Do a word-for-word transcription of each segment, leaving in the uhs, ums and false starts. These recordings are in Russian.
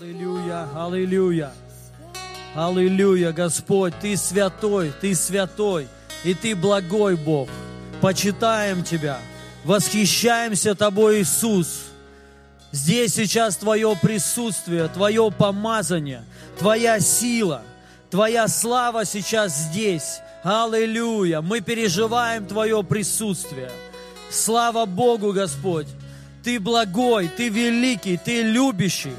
Аллилуйя, аллилуйя, аллилуйя, Господь, Ты святой, Ты святой, и Ты благой Бог. Почитаем Тебя, восхищаемся Тобой, Иисус. Здесь сейчас Твое присутствие, Твое помазание, Твоя сила, Твоя слава сейчас здесь. Аллилуйя, мы переживаем Твое присутствие. Слава Богу, Господь, Ты благой, Ты великий, Ты любящий.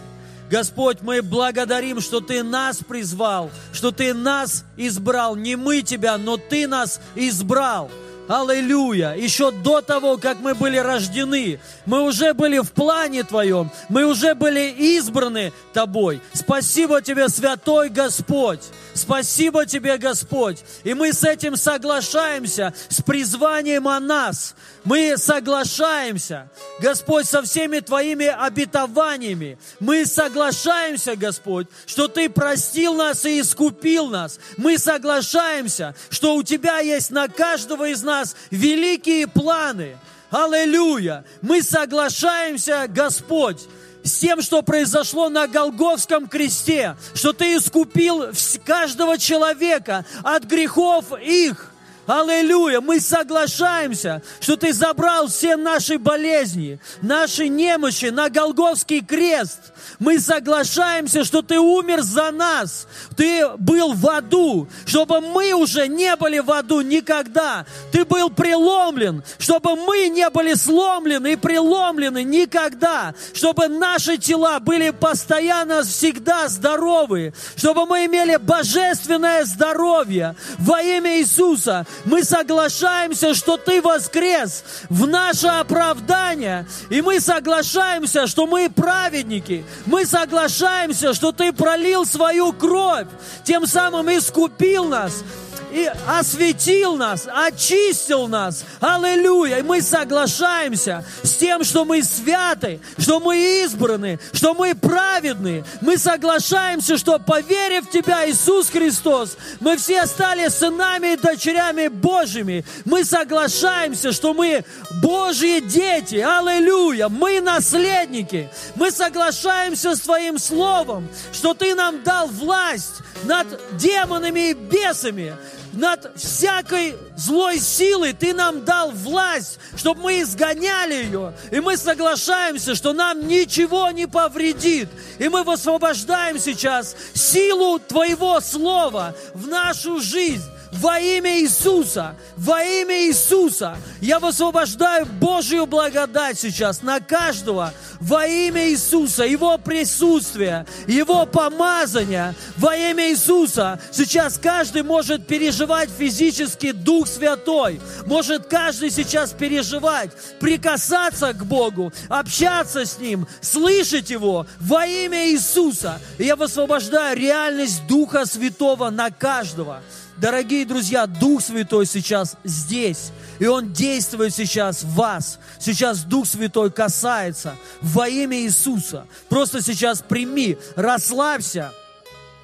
Господь, мы благодарим, что Ты нас призвал, что Ты нас избрал. Не мы Тебя, но Ты нас избрал. Аллилуйя! Еще до того, как мы были рождены, мы уже были в плане Твоем, мы уже были избраны Тобой. Спасибо Тебе, Святой Господь! Спасибо Тебе, Господь! И мы с этим соглашаемся, с призванием о нас. Мы соглашаемся, Господь, со всеми Твоими обетованиями. Мы соглашаемся, Господь, что Ты простил нас и искупил нас. Мы соглашаемся, что у Тебя есть на каждого из нас великие планы. Аллилуйя! Мы соглашаемся, Господь, с тем, что произошло на Голгофском кресте, что Ты искупил каждого человека от грехов их. Аллилуйя! Мы соглашаемся, что Ты забрал все наши болезни, наши немощи на Голгофский крест. Мы соглашаемся, что Ты умер за нас. Ты был в аду, чтобы мы уже не были в аду никогда. Ты был преломлен, чтобы мы не были сломлены и преломлены никогда. Чтобы наши тела были постоянно всегда здоровы. Чтобы мы имели божественное здоровье во имя Иисуса. Мы соглашаемся, что Ты воскрес в наше оправдание. И мы соглашаемся, что мы праведники. Мы соглашаемся, что Ты пролил свою кровь, тем самым искупил нас, и осветил нас, очистил нас. Аллилуйя! И мы соглашаемся с тем, что мы святы, что мы избраны, что мы праведны. Мы соглашаемся, что, поверив в Тебя, Иисус Христос, мы все стали сынами и дочерями Божьими. Мы соглашаемся, что мы Божьи дети. Аллилуйя! Мы наследники. Мы соглашаемся с Твоим Словом, что Ты нам дал власть над демонами и бесами. Над всякой злой силой Ты нам дал власть, чтобы мы изгоняли ее. И мы соглашаемся, что нам ничего не повредит. И мы высвобождаем сейчас силу Твоего Слова в нашу жизнь. Во имя Иисуса, во имя Иисуса, я высвобождаю Божью благодать сейчас на каждого во имя Иисуса, Его присутствие, Его помазание во имя Иисуса. Сейчас каждый может переживать физически Дух Святой, может каждый сейчас переживать, прикасаться к Богу, общаться с Ним, слышать Его во имя Иисуса. Я высвобождаю реальность Духа Святого на каждого. Дорогие друзья, Дух Святой сейчас здесь, и Он действует сейчас в вас. Сейчас Дух Святой касается во имя Иисуса. Просто сейчас прими, расслабься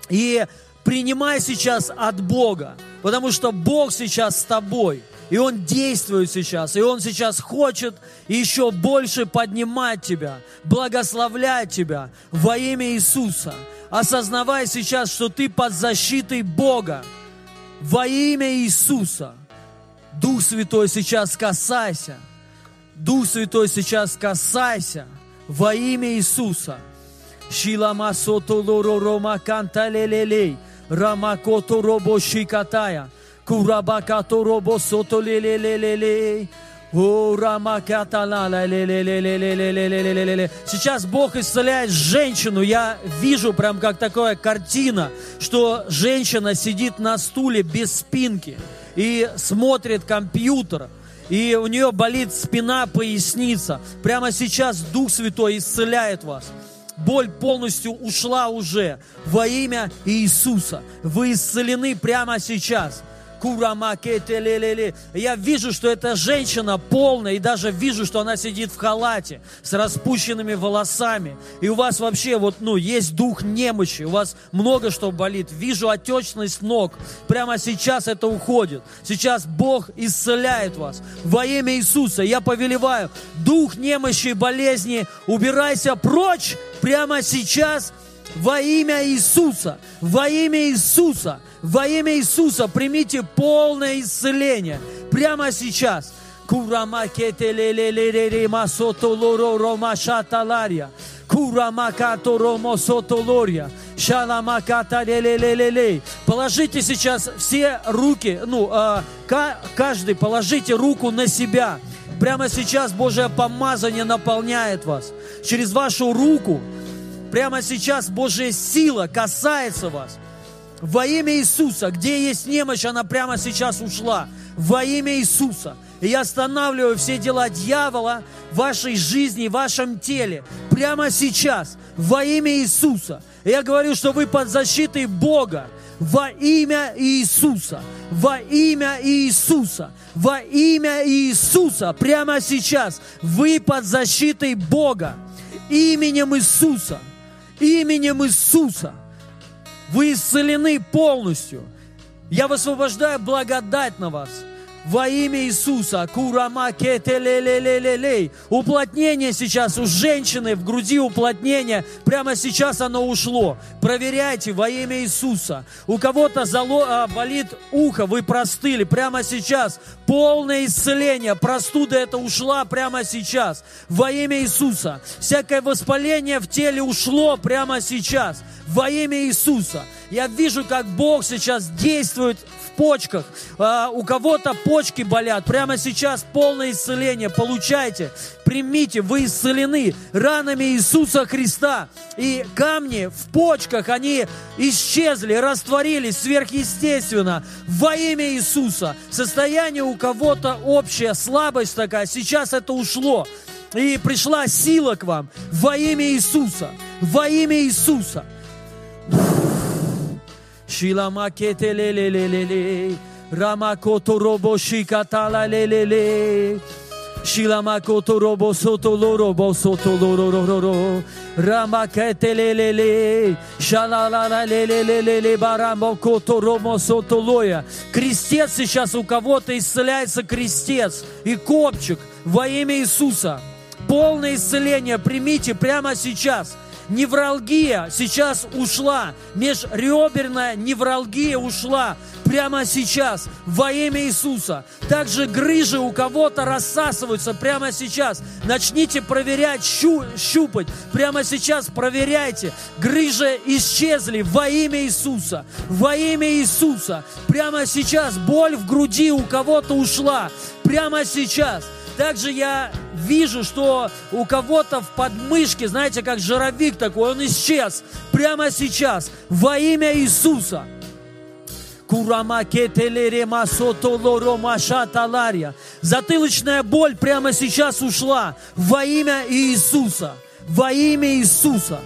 и принимай сейчас от Бога, потому что Бог сейчас с тобой. И Он действует сейчас, и Он сейчас хочет еще больше поднимать тебя, благословлять тебя во имя Иисуса. Осознавай сейчас, что ты под защитой Бога. Во имя Иисуса, Дух Святой, сейчас касайся. Дух Святой, сейчас касайся. Во имя Иисуса. Сейчас Бог исцеляет женщину. Я вижу прям как такая картина, что женщина сидит на стуле без спинки и смотрит компьютер. И у нее болит спина, поясница. Прямо сейчас Дух Святой исцеляет вас. Боль полностью ушла уже. Во имя Иисуса. Вы исцелены прямо сейчас. Я вижу, что эта женщина полная, и даже вижу, что она сидит в халате с распущенными волосами. И у вас вообще вот, ну, есть дух немощи, у вас много что болит. Вижу отечность ног. Прямо сейчас это уходит. Сейчас Бог исцеляет вас. Во имя Иисуса я повелеваю, дух немощи и болезни, убирайся прочь прямо сейчас Во имя Иисуса, во имя Иисуса, во имя Иисуса примите полное исцеление прямо сейчас. Положите сейчас все руки, ну, каждый положите руку на себя. Прямо сейчас Божие помазание наполняет вас. Через вашу руку прямо сейчас Божья сила касается вас. Во имя Иисуса, где есть немощь, она прямо сейчас ушла. Во имя Иисуса. И я останавливаю все дела дьявола в вашей жизни, в вашем теле. Прямо сейчас. Во имя Иисуса. И я говорю, что вы под защитой Бога. Во имя Иисуса. Во имя Иисуса. Во имя Иисуса. Прямо сейчас. Вы под защитой Бога. Именем Иисуса. Именем Иисуса. Вы исцелены полностью. Я высвобождаю благодать на вас. Во имя Иисуса. Уплотнение сейчас у женщины в груди, уплотнение. Прямо сейчас оно ушло. Проверяйте во имя Иисуса. У кого-то зало... болит ухо, вы простыли. Прямо сейчас полное исцеление. Простуда эта ушла прямо сейчас. Во имя Иисуса. Всякое воспаление в теле ушло прямо сейчас. Во имя Иисуса. Я вижу, как Бог сейчас действует в почках. А, у кого-то почки болят. Прямо сейчас полное исцеление. Получайте, примите, вы исцелены ранами Иисуса Христа. И камни в почках, они исчезли, растворились сверхъестественно. Во имя Иисуса. Состояние у кого-то общее, слабость такая. Сейчас это ушло. И пришла сила к вам. Во имя Иисуса. Во имя Иисуса. Шиламакетелелелелеле, рамакоторобошикаталалелеле, шиламакоторобосотолоробосотолороророро, рамакетелелеле, шалалалелелелеле, барамокоторобосотолоя. Крестец сейчас у кого-то исцеляется, крестец и копчик во имя Иисуса. Полное исцеление примите прямо сейчас. Невралгия сейчас ушла. Межреберная невралгия ушла прямо сейчас во имя Иисуса. Также грыжи у кого-то рассасываются прямо сейчас. Начните проверять, щупать. Прямо сейчас проверяйте. Грыжи исчезли во имя Иисуса. Во имя Иисуса. Прямо сейчас боль в груди у кого-то ушла. Прямо сейчас. Также я вижу, что у кого-то в подмышке, знаете, как жировик такой, он исчез прямо сейчас во имя Иисуса. Затылочная боль прямо сейчас ушла во имя Иисуса, во имя Иисуса.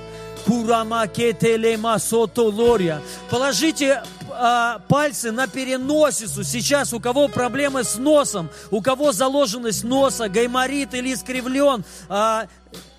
Положите а, пальцы на переносицу. Сейчас у кого проблемы с носом, у кого заложенность носа, гайморит или искривлен а,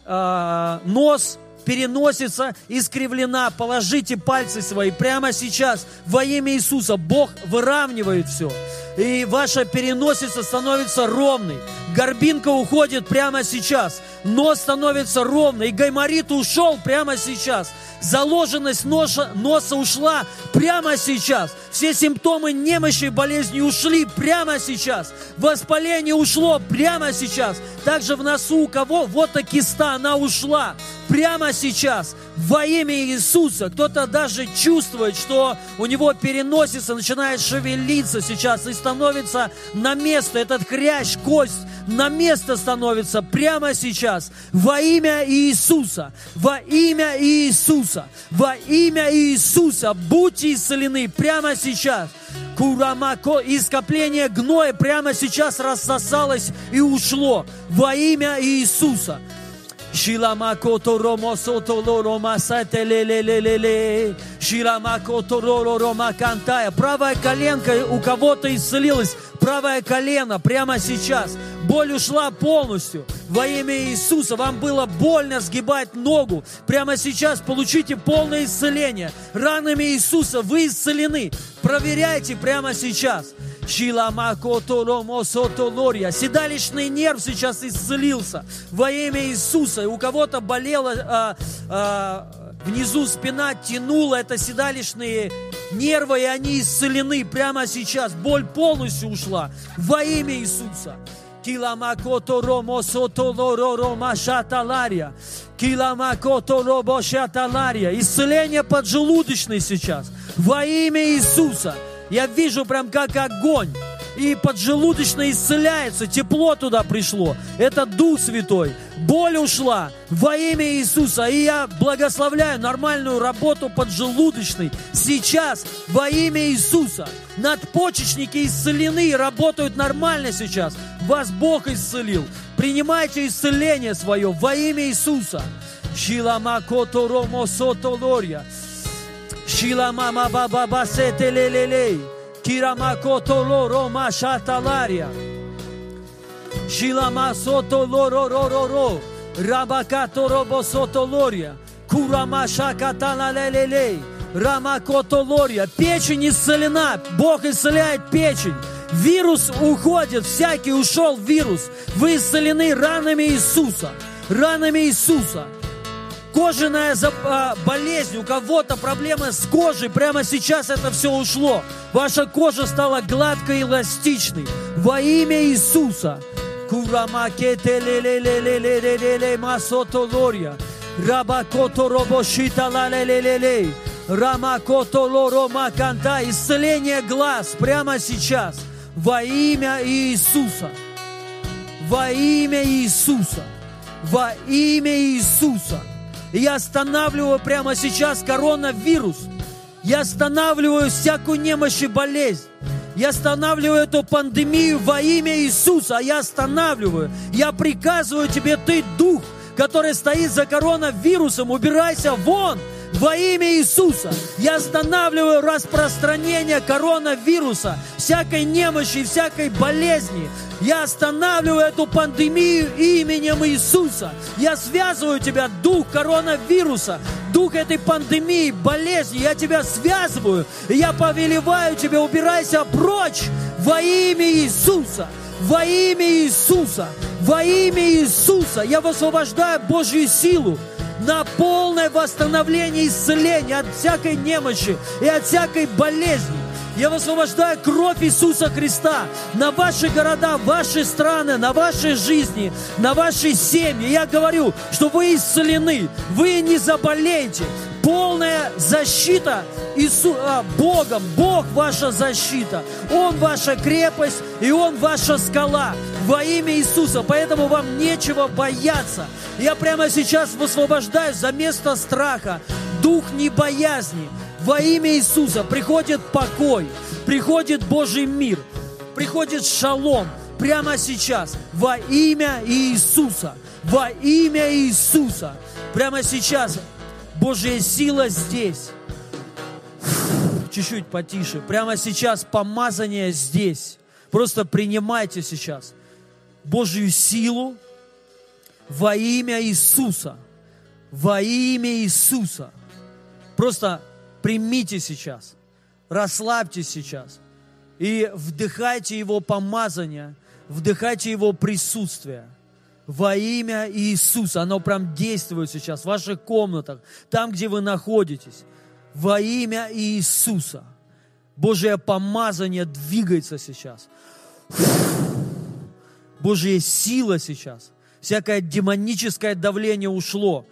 а, нос, переносица искривлена. Положите пальцы свои прямо сейчас во имя Иисуса. Бог выравнивает все. И ваша переносица становится ровной. Горбинка уходит прямо сейчас. Нос становится ровный. И гайморит ушел прямо сейчас. Заложенность носа, носа ушла прямо сейчас. Все симптомы немощи и болезни ушли прямо сейчас. Воспаление ушло прямо сейчас. Также в носу у кого вот та киста, она ушла прямо сейчас. Во имя Иисуса. Кто-то даже чувствует, что у него переносица начинает шевелиться сейчас и становится на место. Этот хрящ, кость на место становится прямо сейчас. Во имя Иисуса. Во имя Иисуса. Во имя Иисуса. Будьте исцелены прямо сейчас. Курамако. Ископление гноя прямо сейчас рассосалось и ушло. Во имя Иисуса. Правая коленка у кого-то исцелилась. Правое колено прямо сейчас. Боль ушла полностью. Во имя Иисуса. Вам было больно сгибать ногу. Прямо сейчас получите полное исцеление. Ранами Иисуса вы исцелены. Проверяйте прямо сейчас. Седалищный нерв сейчас исцелился. Во имя Иисуса. И у кого-то болела... А, а, внизу спина тянула, это седалищные нервы, и они исцелены прямо сейчас. Боль полностью ушла во имя Иисуса. Исцеление поджелудочной сейчас во имя Иисуса. Я вижу прям как огонь. И поджелудочно исцеляется, тепло туда пришло. Это Дух Святой. Боль ушла во имя Иисуса. И я благословляю нормальную работу поджелудочной сейчас во имя Иисуса. Надпочечники исцелены, работают нормально сейчас. Вас Бог исцелил. Принимайте исцеление свое во имя Иисуса. Печень исцелена. Бог исцеляет печень. Вирус уходит. Всякий ушел вирус. Вы исцелены ранами Иисуса. Ранами Иисуса. Кожаная болезнь, у кого-то проблемы с кожей, прямо сейчас это все ушло. Ваша кожа стала гладкой и эластичной. Во имя Иисуса. Исцеление глаз прямо сейчас. Во имя Иисуса. Во имя Иисуса. Во имя Иисуса. И я останавливаю прямо сейчас коронавирус. Я останавливаю всякую немощь и болезнь. Я останавливаю эту пандемию во имя Иисуса. Я останавливаю. Я приказываю тебе, ты дух, который стоит за коронавирусом, убирайся вон во имя Иисуса. Я останавливаю распространение коронавируса, всякой немощи и всякой болезни. Я останавливаю эту пандемию именем Иисуса. Я связываю тебя, дух коронавируса, дух этой пандемии, болезни. Я тебя связываю, и я повелеваю тебе, убирайся прочь во имя Иисуса. Во имя Иисуса. Во имя Иисуса. Я высвобождаю Божью силу на полное восстановление и исцеление от всякой немощи и от всякой болезни. Я высвобождаю кровь Иисуса Христа на ваши города, ваши страны, на ваши жизни, на ваши семьи. Я говорю, что вы исцелены, вы не заболеете. Полная защита Иису... а, Богом. Бог ваша защита. Он ваша крепость и Он ваша скала во имя Иисуса. Поэтому вам нечего бояться. Я прямо сейчас высвобождаю за место страха дух небоязни. Во имя Иисуса приходит покой, приходит Божий мир, приходит шалом прямо сейчас во имя Иисуса. Во имя Иисуса. Прямо сейчас Божья сила здесь. Фу, чуть-чуть потише. Прямо сейчас помазание здесь. Просто принимайте сейчас Божью силу во имя Иисуса. Во имя Иисуса. Просто примите сейчас. Расслабьтесь сейчас. И вдыхайте Его помазание. Вдыхайте Его присутствие. Во имя Иисуса. Оно прям действует сейчас в ваших комнатах, там, где вы находитесь. Во имя Иисуса. Божье помазание двигается сейчас. Божья сила сейчас. Всякое демоническое давление ушло.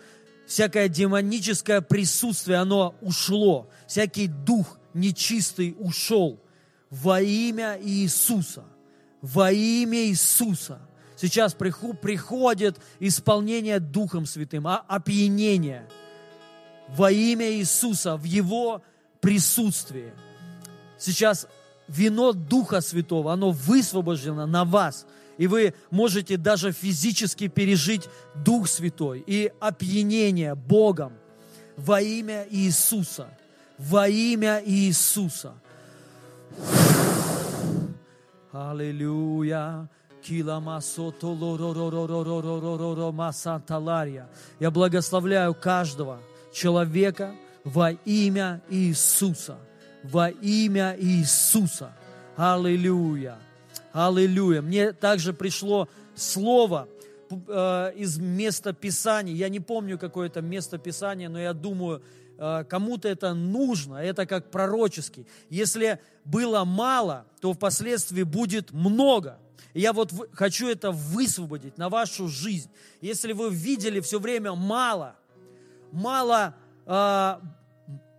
Всякое демоническое присутствие, оно ушло. Всякий дух нечистый ушел. Во имя Иисуса. Во имя Иисуса. Сейчас приходит исполнение Духом Святым, а опьянение во имя Иисуса в Его присутствии. Сейчас вино Духа Святого, оно высвобождено на вас, и вы можете даже физически пережить Дух Святой и опьянение Богом во имя Иисуса, во имя Иисуса. Аллилуйя. Я благословляю каждого человека во имя Иисуса. Во имя Иисуса. Аллилуйя. Аллилуйя. Мне также пришло слово из места Писания. Я не помню, какое это место Писания, но я думаю, кому-то это нужно, это как пророческий. Если было мало, то впоследствии будет много. И я вот хочу это высвободить на вашу жизнь. Если вы видели все время мало, мало, э,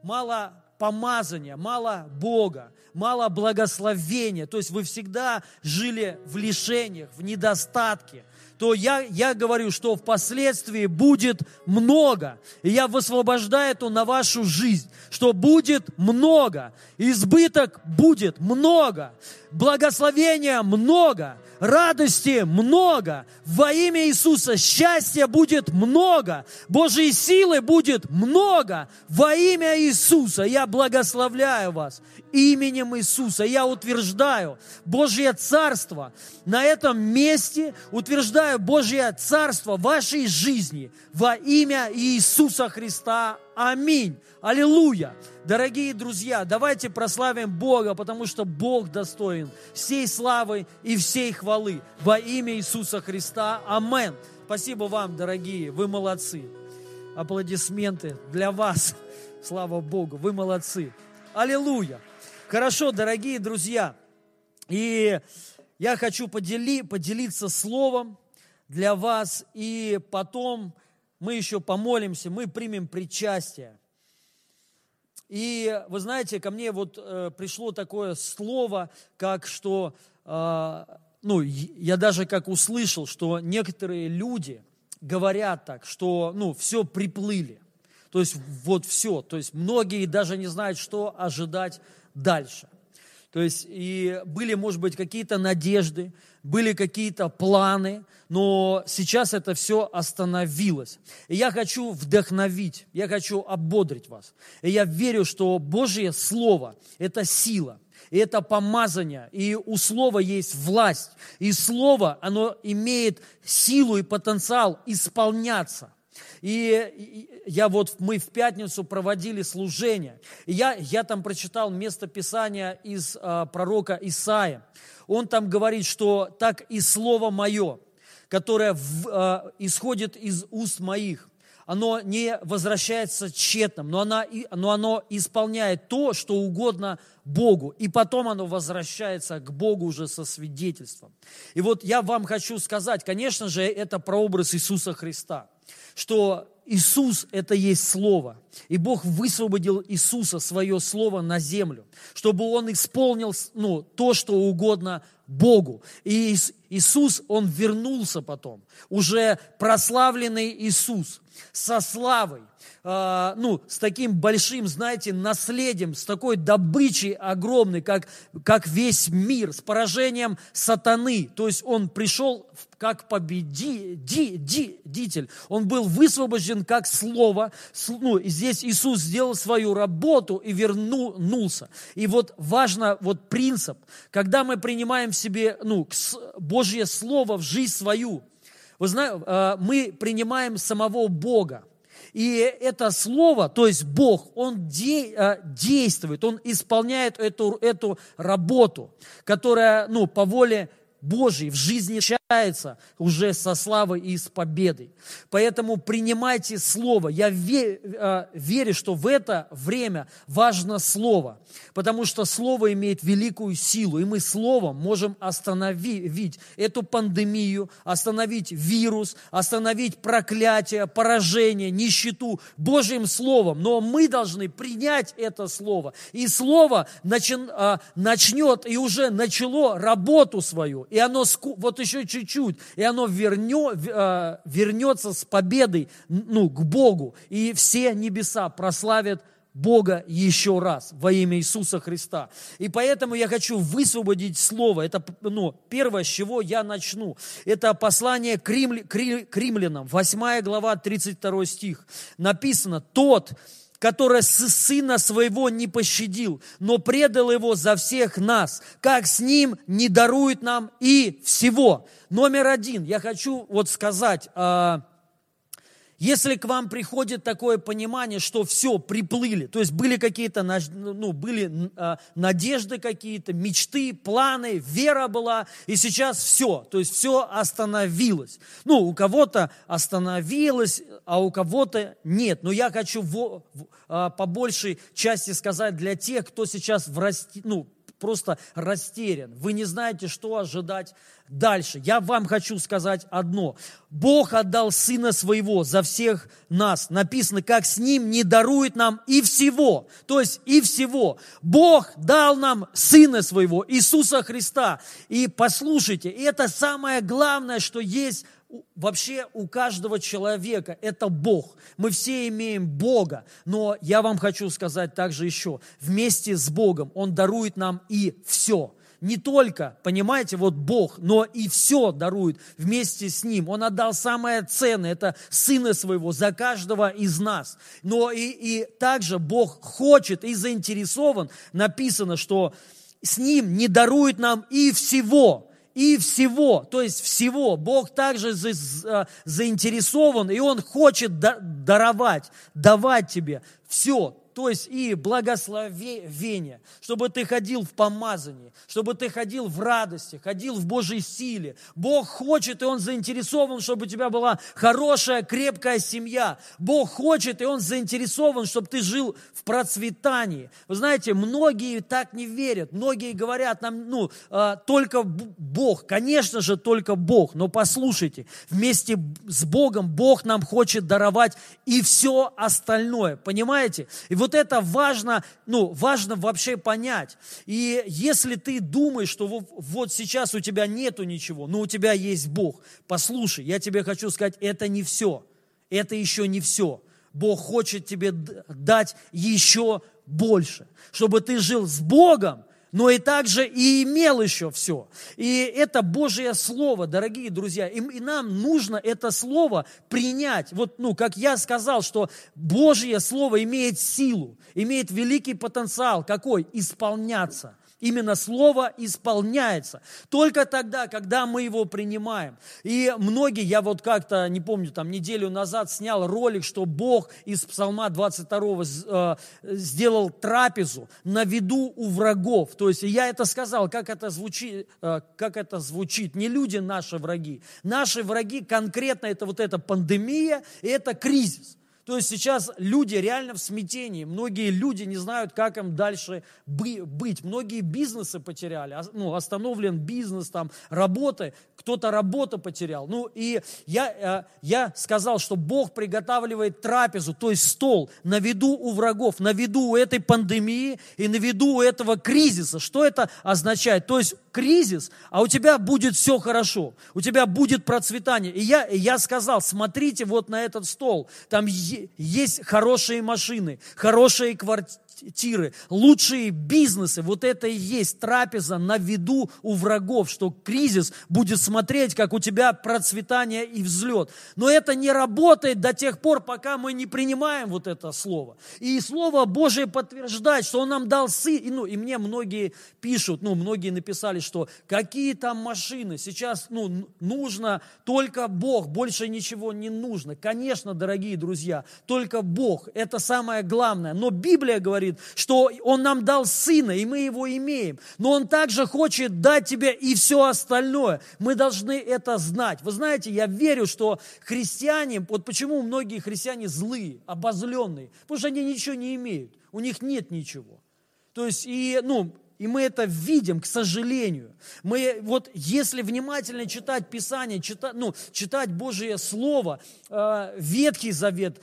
мало помазания, мало Бога, мало благословения, то есть вы всегда жили в лишениях, в недостатке, то я, я говорю, что впоследствии будет много. И я высвобождаю это на вашу жизнь, что будет много, избыток будет много, благословения много, радости много, во имя Иисуса счастья будет много, Божьей силы будет много, во имя Иисуса. Я благословляю вас именем Иисуса, я утверждаю Божье Царство на этом месте, утверждаю Божье Царство в вашей жизни во имя Иисуса Христа. Аминь. Аллилуйя. Дорогие друзья, давайте прославим Бога, потому что Бог достоин всей славы и всей хвалы во имя Иисуса Христа. Аминь. Спасибо вам, дорогие. Вы молодцы. Аплодисменты для вас. Слава Богу. Вы молодцы. Аллилуйя. Хорошо, дорогие друзья. И я хочу подели, поделиться словом для вас, и потом мы еще помолимся, мы примем причастие. И вы знаете, ко мне вот э, пришло такое слово, как что, э, ну, я даже как услышал, что некоторые люди говорят так, что, ну, все приплыли, то есть вот все, то есть многие даже не знают, что ожидать дальше. То есть и были, может быть, какие-то надежды, были какие-то планы, но сейчас это все остановилось. И я хочу вдохновить, я хочу ободрить вас. И я верю, что Божье Слово – это сила, и это помазание, и у Слова есть власть, и Слово, оно имеет силу и потенциал исполняться. И я вот, мы в пятницу проводили служение. И я, я там прочитал место Писания из а, пророка Исаии. Он там говорит, что так и слово мое, которое в, а, исходит из уст моих, оно не возвращается тщетным, но, она, но оно исполняет то, что угодно Богу. И потом оно возвращается к Богу уже со свидетельством. И вот я вам хочу сказать, конечно же, это прообраз Иисуса Христа, что Иисус – это есть Слово, и Бог высвободил Иисуса, свое Слово, на землю, чтобы Он исполнил, ну, то, что угодно Богу. И Иисус, Он вернулся потом, уже прославленный Иисус, со славой, э, ну, с таким большим, знаете, наследием, с такой добычей огромной, как, как весь мир, с поражением сатаны. То есть Он пришел как победитель, Он был высвобожден как слово, ну, и здесь Иисус сделал свою работу и вернулся. И вот важно, вот принцип, когда мы принимаем в себе, ну, Божье Слово в жизнь свою, вы знаете, мы принимаем самого Бога. И это слово, то есть Бог, Он де, действует, Он исполняет эту, эту работу, которая, ну, по воле Божьей в жизни чается уже со славой и с победой. Поэтому принимайте слово. Я ве, верю, что в это время важно слово, потому что слово имеет великую силу, и мы словом можем остановить эту пандемию, остановить вирус, остановить проклятие, поражение, нищету Божьим словом. Но мы должны принять это слово, и слово начнет и уже начало работу свою. И оно, вот еще чуть-чуть, и оно вернё, вернется с победой, ну, к Богу. И все небеса прославят Бога еще раз во имя Иисуса Христа. И поэтому я хочу высвободить слово. Это, ну, первое, с чего я начну. Это послание к римлянам, восьмая глава, тридцать второй стих. Написано: «Тот, который сына своего не пощадил, но предал его за всех нас, как с ним не дарует нам и всего». Номер один, я хочу вот сказать, Если к вам приходит такое понимание, что все, приплыли, то есть были какие-то, ну, были надежды какие-то, мечты, планы, вера была, и сейчас все, то есть все остановилось. Ну, у кого-то остановилось, а у кого-то нет. Но я хочу в, в, по большей части сказать для тех, кто сейчас в расти, ну, просто растерян. Вы не знаете, что ожидать дальше. Я вам хочу сказать одно. Бог отдал Сына Своего за всех нас. Написано, как с Ним не дарует нам и всего. То есть и всего. Бог дал нам Сына Своего, Иисуса Христа. И послушайте, это самое главное, что есть вообще у каждого человека, это Бог. Мы все имеем Бога, но я вам хочу сказать также еще, вместе с Богом Он дарует нам и все. Не только, понимаете, вот Бог, но и все дарует вместе с Ним. Он отдал самое ценное, это Сына Своего, за каждого из нас. Но и, и также Бог хочет и заинтересован, написано, что с Ним не дарует нам и всего. И всего, то есть всего. Бог также за, заинтересован, и Он хочет да, даровать, давать тебе все. То есть и благословение, чтобы ты ходил в помазании, чтобы ты ходил в радости, ходил в Божьей силе. Бог хочет, и Он заинтересован, чтобы у тебя была хорошая, крепкая семья. Бог хочет, и Он заинтересован, чтобы ты жил в процветании. Вы знаете, многие так не верят, многие говорят нам, ну, только Бог, конечно же, только Бог. Но послушайте, вместе с Богом Бог нам хочет даровать и все остальное, понимаете? И вот это важно, ну, важно вообще понять. И если ты думаешь, что вот сейчас у тебя нету ничего, но у тебя есть Бог, послушай, я тебе хочу сказать, это не все, это еще не все. Бог хочет тебе дать еще больше, чтобы ты жил с Богом, но и также и имел еще все. И это Божье Слово, дорогие друзья. И, и нам нужно это Слово принять. Вот, ну, как я сказал, что Божье Слово имеет силу, имеет великий потенциал. Какой? Исполняться. Именно Слово исполняется. Только тогда, когда мы его принимаем. И многие, я вот как-то, не помню, там неделю назад снял ролик, что Бог из Псалма двадцать два э, сделал трапезу на виду у врагов. То есть я это сказал, как это звучит, э, как это звучит. Не люди наши враги. Наши враги конкретно это вот эта пандемия и это кризис. То есть сейчас люди реально в смятении, многие люди не знают, как им дальше быть, многие бизнесы потеряли, ну, остановлен бизнес, там, работы, кто-то работу потерял. Ну, и я, я сказал, что Бог приготавливает трапезу, то есть стол, на виду у врагов, на виду у этой пандемии и на виду у этого кризиса. Что это означает? То есть кризис, а у тебя будет все хорошо, у тебя будет процветание. И я, я сказал, смотрите вот на этот стол, там есть хорошие машины, хорошие квартиры, лучшие бизнесы. Вот это и есть трапеза на виду у врагов, что кризис будет смотреть, как у тебя процветание и взлет. Но это не работает до тех пор, пока мы не принимаем вот это слово. И Слово Божие подтверждает, что Он нам дал сын. И, ну, и мне многие пишут, ну, многие написали, что какие там машины, сейчас, ну, нужно только Бог, больше ничего не нужно. Конечно, дорогие друзья, только Бог, это самое главное. Но Библия говорит, что Он нам дал Сына, и мы Его имеем. Но Он также хочет дать тебе и все остальное. Мы должны это знать. Вы знаете, я верю, что христиане, вот почему многие христиане злые, обозленные, потому что они ничего не имеют, у них нет ничего. То есть, и, ну... И мы это видим, к сожалению. Мы, вот, если внимательно читать Писание, читать, ну, читать Божие Слово, э, Ветхий Завет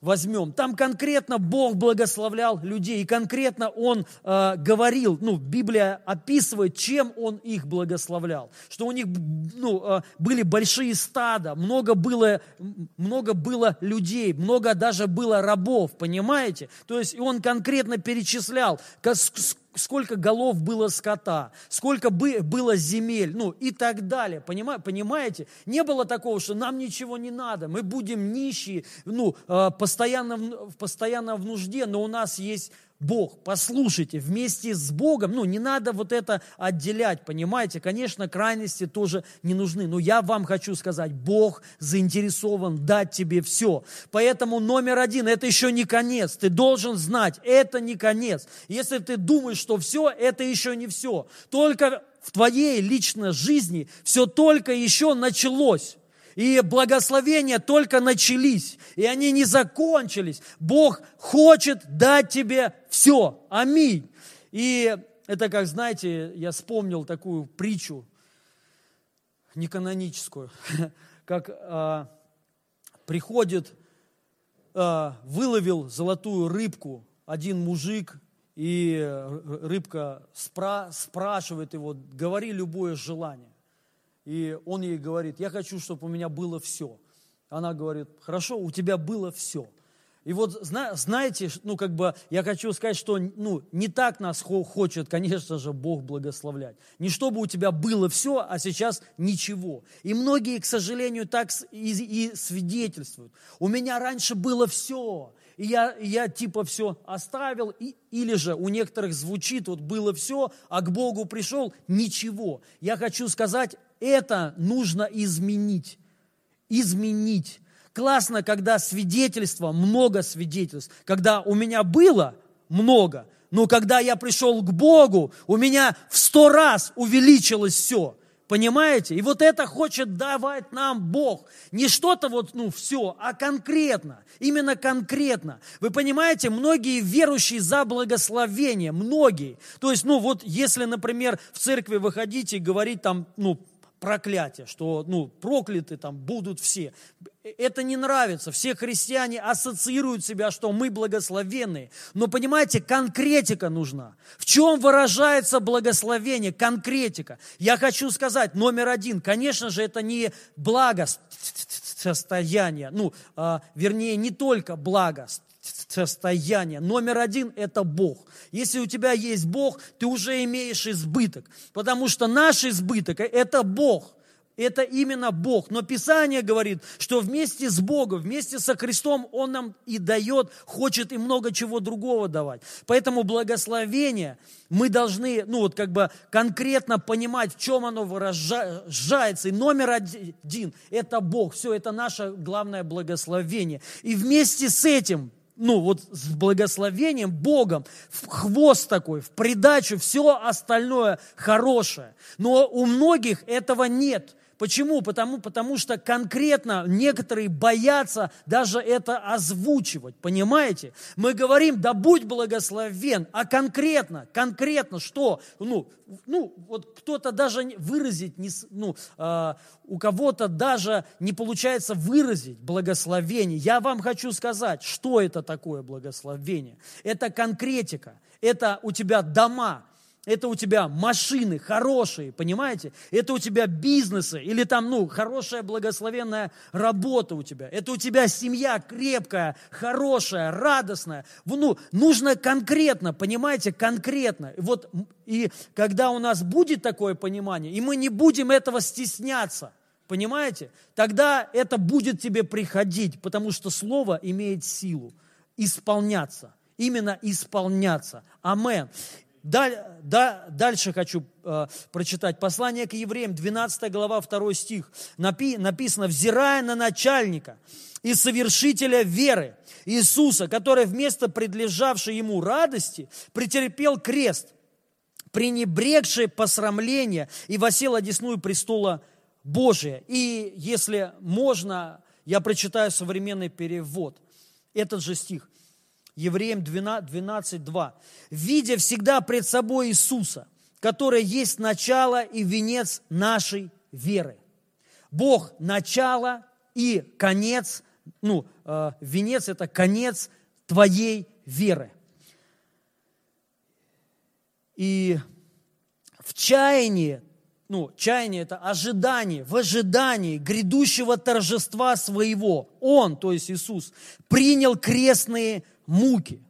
возьмем, там конкретно Бог благословлял людей, и конкретно Он э, говорил, ну, Библия описывает, чем Он их благословлял, что у них, ну, э, были большие стада, много было, много было людей, много даже было рабов, понимаете? То есть Он конкретно перечислял, сколько голов было скота, сколько было земель, ну и так далее. Понимаете? Не было такого, что нам ничего не надо, мы будем нищие, ну, постоянно, постоянно в нужде, но у нас есть Бог, послушайте, вместе с Богом, ну, не надо вот это отделять, понимаете? Конечно, крайности тоже не нужны, но я вам хочу сказать, Бог заинтересован дать тебе все. Поэтому номер один, это еще не конец, ты должен знать, это не конец. Если ты думаешь, что все, это еще не все. Только в твоей личной жизни все только еще началось. И благословения только начались, и они не закончились. Бог хочет дать тебе все. Аминь. И это как, знаете, я вспомнил такую притчу, неканоническую, как а, приходит, а, выловил золотую рыбку один мужик, и рыбка спра- спрашивает его, говори любое желание. И он ей говорит, я хочу, чтобы у меня было все. Она говорит, хорошо, у тебя было все. И вот знаете, ну как бы я хочу сказать, что ну, не так нас хочет, конечно же, Бог благословлять. Не чтобы у тебя было все, а сейчас ничего. И многие, к сожалению, так и, и свидетельствуют. У меня раньше было все. И я, я типа все оставил, и, или же у некоторых звучит, вот было все, а к Богу пришел, ничего. Я хочу сказать, это нужно изменить. Изменить. Классно, когда свидетельство, много свидетельств. Когда у меня было много, но когда я пришел к Богу, у меня в сто раз увеличилось все. Понимаете? И вот это хочет давать нам Бог. Не что-то вот, ну, все, а конкретно. Именно конкретно. Вы понимаете, многие верующие за благословение, многие. То есть, ну, вот, если, например, в церкви выходить и говорить там, ну, проклятие, что, ну, прокляты там будут все. Это не нравится. Все христиане ассоциируют себя, что мы благословенные. Но, понимаете, конкретика нужна. В чем выражается благословение? Конкретика. Я хочу сказать, номер один, конечно же, это не благосостояние. Ну, а, вернее, не только благосостояние. Состояние. Номер один – это Бог. Если у тебя есть Бог, ты уже имеешь избыток, потому что наш избыток – это Бог. Это именно Бог. Но Писание говорит, что вместе с Богом, вместе со Христом Он нам и дает, хочет и много чего другого давать. Поэтому благословение мы должны, ну вот как бы конкретно понимать, в чем оно выражается. И номер один – это Бог. Все, это наше главное благословение. И вместе с этим, ну вот с благословением Богом, в хвост такой, в придачу все остальное хорошее. Но у многих этого нет. Почему? Потому, потому что конкретно некоторые боятся даже это озвучивать, понимаете? Мы говорим, да будь благословен, а конкретно, конкретно что? Ну, ну вот кто-то даже выразить, не, ну, э, у кого-то даже не получается выразить благословение. Я вам хочу сказать, что это такое благословение. Это конкретика, это у тебя дома. Это у тебя машины хорошие, понимаете? Это у тебя бизнесы или там, ну, хорошая благословенная работа у тебя. Это у тебя семья крепкая, хорошая, радостная. Ну, нужно конкретно, понимаете, конкретно. Вот, и когда у нас будет такое понимание, и мы не будем этого стесняться, понимаете? Тогда это будет тебе приходить, потому что слово имеет силу исполняться, именно исполняться. Аминь. Даль, да, дальше хочу э, прочитать. Послание к Евреям, двенадцатая глава, второй стих. Напи, написано, «Взирая на начальника и совершителя веры Иисуса, который вместо предлежавшей ему радости претерпел крест, пренебрегший посрамление, и восел одесную престола Божия». И, если можно, я прочитаю современный перевод. Этот же стих. Евреям двенадцать, два. «Видя всегда пред собой Иисуса, который есть начало и венец нашей веры». Бог – начало и конец, ну, э, венец – это конец твоей веры. И в чаянии, ну, чаяние – это ожидание, в ожидании грядущего торжества своего. Он, то есть Иисус, принял крестные муки,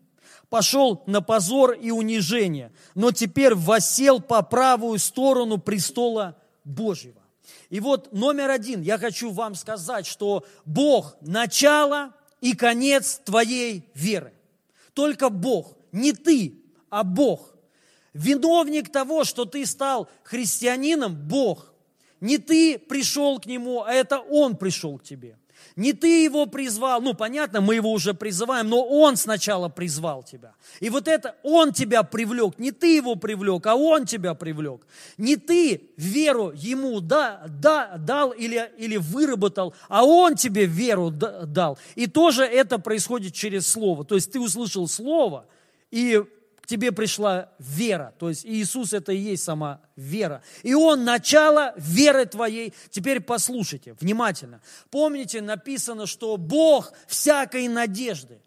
пошел на позор и унижение, но теперь восел по правую сторону престола Божьего. И вот номер один, я хочу вам сказать, что Бог – начало и конец твоей веры. Только Бог. не ты, а Бог. Виновник того, что ты стал христианином, Бог. Не ты пришел к Нему, а это Он пришел к тебе. Не ты Его призвал, ну понятно, мы Его уже призываем, но Он сначала призвал тебя. И вот это Он тебя привлек, не ты Его привлек, а Он тебя привлек. Не ты веру Ему да, да, дал или, или выработал, а Он тебе веру да, дал. И тоже это происходит через Слово. То есть ты услышал Слово, и к тебе пришла вера. То есть Иисус это и есть сама вера. И Он начало веры твоей. Теперь послушайте внимательно. Помните, написано, что Бог всякой надежды.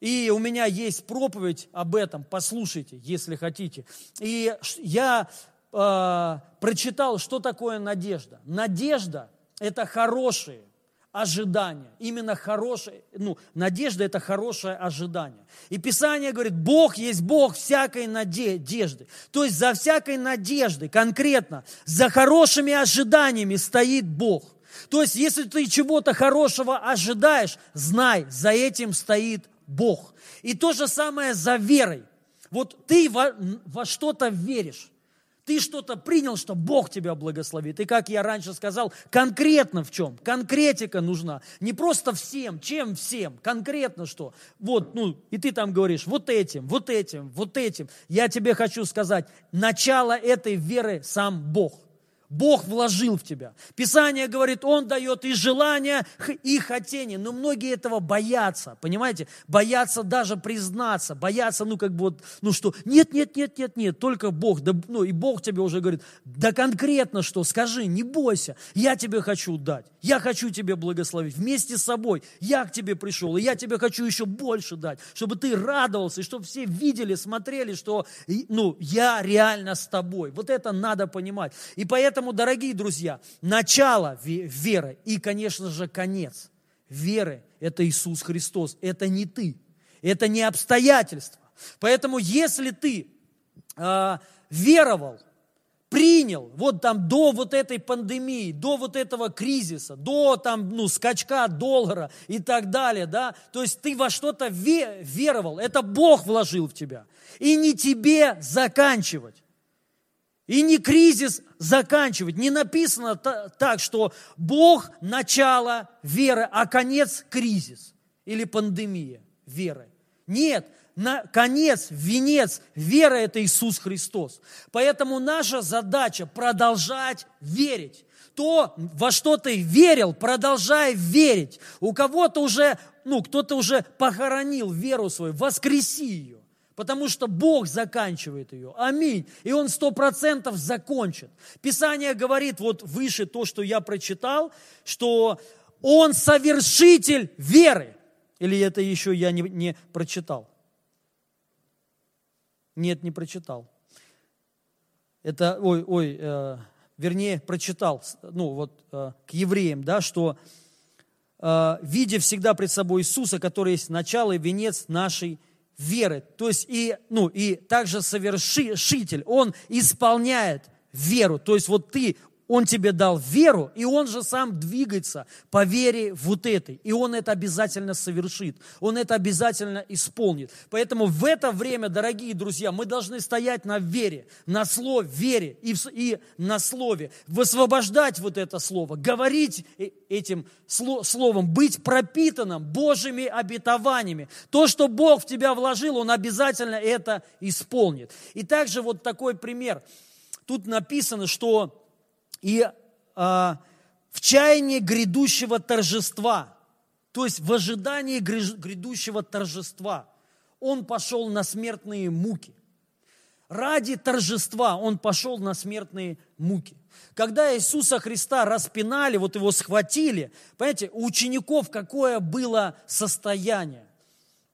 И у меня есть проповедь об этом. Послушайте, если хотите. И я э, прочитал, что такое надежда. Надежда – это хорошие ожидания. Именно хорошее, ну, надежда – это хорошее ожидание. И Писание говорит, Бог есть Бог всякой надежды. То есть за всякой надеждой, конкретно, за хорошими ожиданиями стоит Бог. То есть если ты чего-то хорошего ожидаешь, знай, за этим стоит Бог. И то же самое за верой. Вот ты во, во что-то веришь. Ты что-то принял, что Бог тебя благословит. И как я раньше сказал, конкретно в чем? Конкретика нужна. Не просто всем, чем всем. Конкретно что? Вот, ну, и ты там говоришь, вот этим, вот этим, вот этим. Я тебе хочу сказать, начало этой веры сам Бог. Бог вложил в тебя. Писание говорит, Он дает и желания, и хотения. Но многие этого боятся, понимаете? Боятся даже признаться, боятся, ну как бы вот, ну что, нет, нет, нет, нет, нет, только Бог. Да, ну и Бог тебе уже говорит, да конкретно что, скажи, не бойся, я тебе хочу дать, я хочу тебе благословить вместе с собой. Я к тебе пришел, и я тебе хочу еще больше дать, чтобы ты радовался, и чтобы все видели, смотрели, что, ну, я реально с тобой. Вот это надо понимать. И поэтому Поэтому, дорогие друзья, начало веры и, конечно же, конец веры – это Иисус Христос, это не ты, это не обстоятельства. Поэтому, если ты э, веровал, принял, вот там до вот этой пандемии, до вот этого кризиса, до там, ну, скачка доллара и так далее, да, то есть ты во что-то ве- веровал, это Бог вложил в тебя, и не тебе заканчивать. И не кризис заканчивать. Не написано так, что Бог – начало веры, а конец – кризис или пандемия веры. Нет, на конец, венец веры – это Иисус Христос. Поэтому наша задача – продолжать верить. То, во что ты верил, продолжай верить. У кого-то уже, ну, кто-то уже похоронил веру свою, воскреси ее. Потому что Бог заканчивает ее. Аминь. И Он сто процентов закончит. Писание говорит, вот выше то, что я прочитал, что Он совершитель веры. Или это еще я не, не прочитал? Нет, не прочитал. Это, ой, ой, э, вернее, прочитал, ну вот э, к евреям, да, что э, видя всегда пред собой Иисуса, который есть начало и венец нашей веры, то есть и, ну, и также совершитель, Он исполняет веру, то есть вот ты, Он тебе дал веру, и Он же сам двигается по вере вот этой, и Он это обязательно совершит, Он это обязательно исполнит. Поэтому в это время, дорогие друзья, мы должны стоять на вере, на слове вере и, и на слове, высвобождать вот это слово, говорить этим словом, быть пропитанным Божьими обетованиями. То, что Бог в тебя вложил, Он обязательно это исполнит. И также вот такой пример. Тут написано, что и а, в чаянии грядущего торжества, то есть в ожидании грядущего торжества, Он пошел на смертные муки. Ради торжества Он пошел на смертные муки. Когда Иисуса Христа распинали, вот Его схватили, понимаете, у учеников какое было состояние?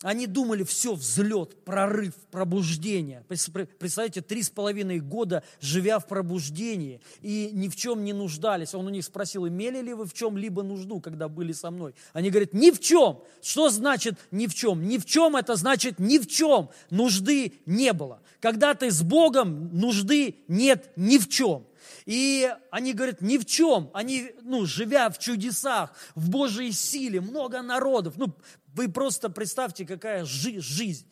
Они думали, все, взлет, прорыв, пробуждение. Представляете, три с половиной года, живя в пробуждении, и ни в чем не нуждались. Он у них спросил, имели ли вы в чем-либо нужду, когда были со мной? Они говорят, ни в чем. Что значит ни в чем? Ни в чем, это значит ни в чем нужды не было. Когда ты с Богом, нужды нет ни в чем. И они говорят, ни в чем. Они, ну, живя в чудесах, в Божьей силе, много народов. Ну, вы просто представьте, какая жизнь.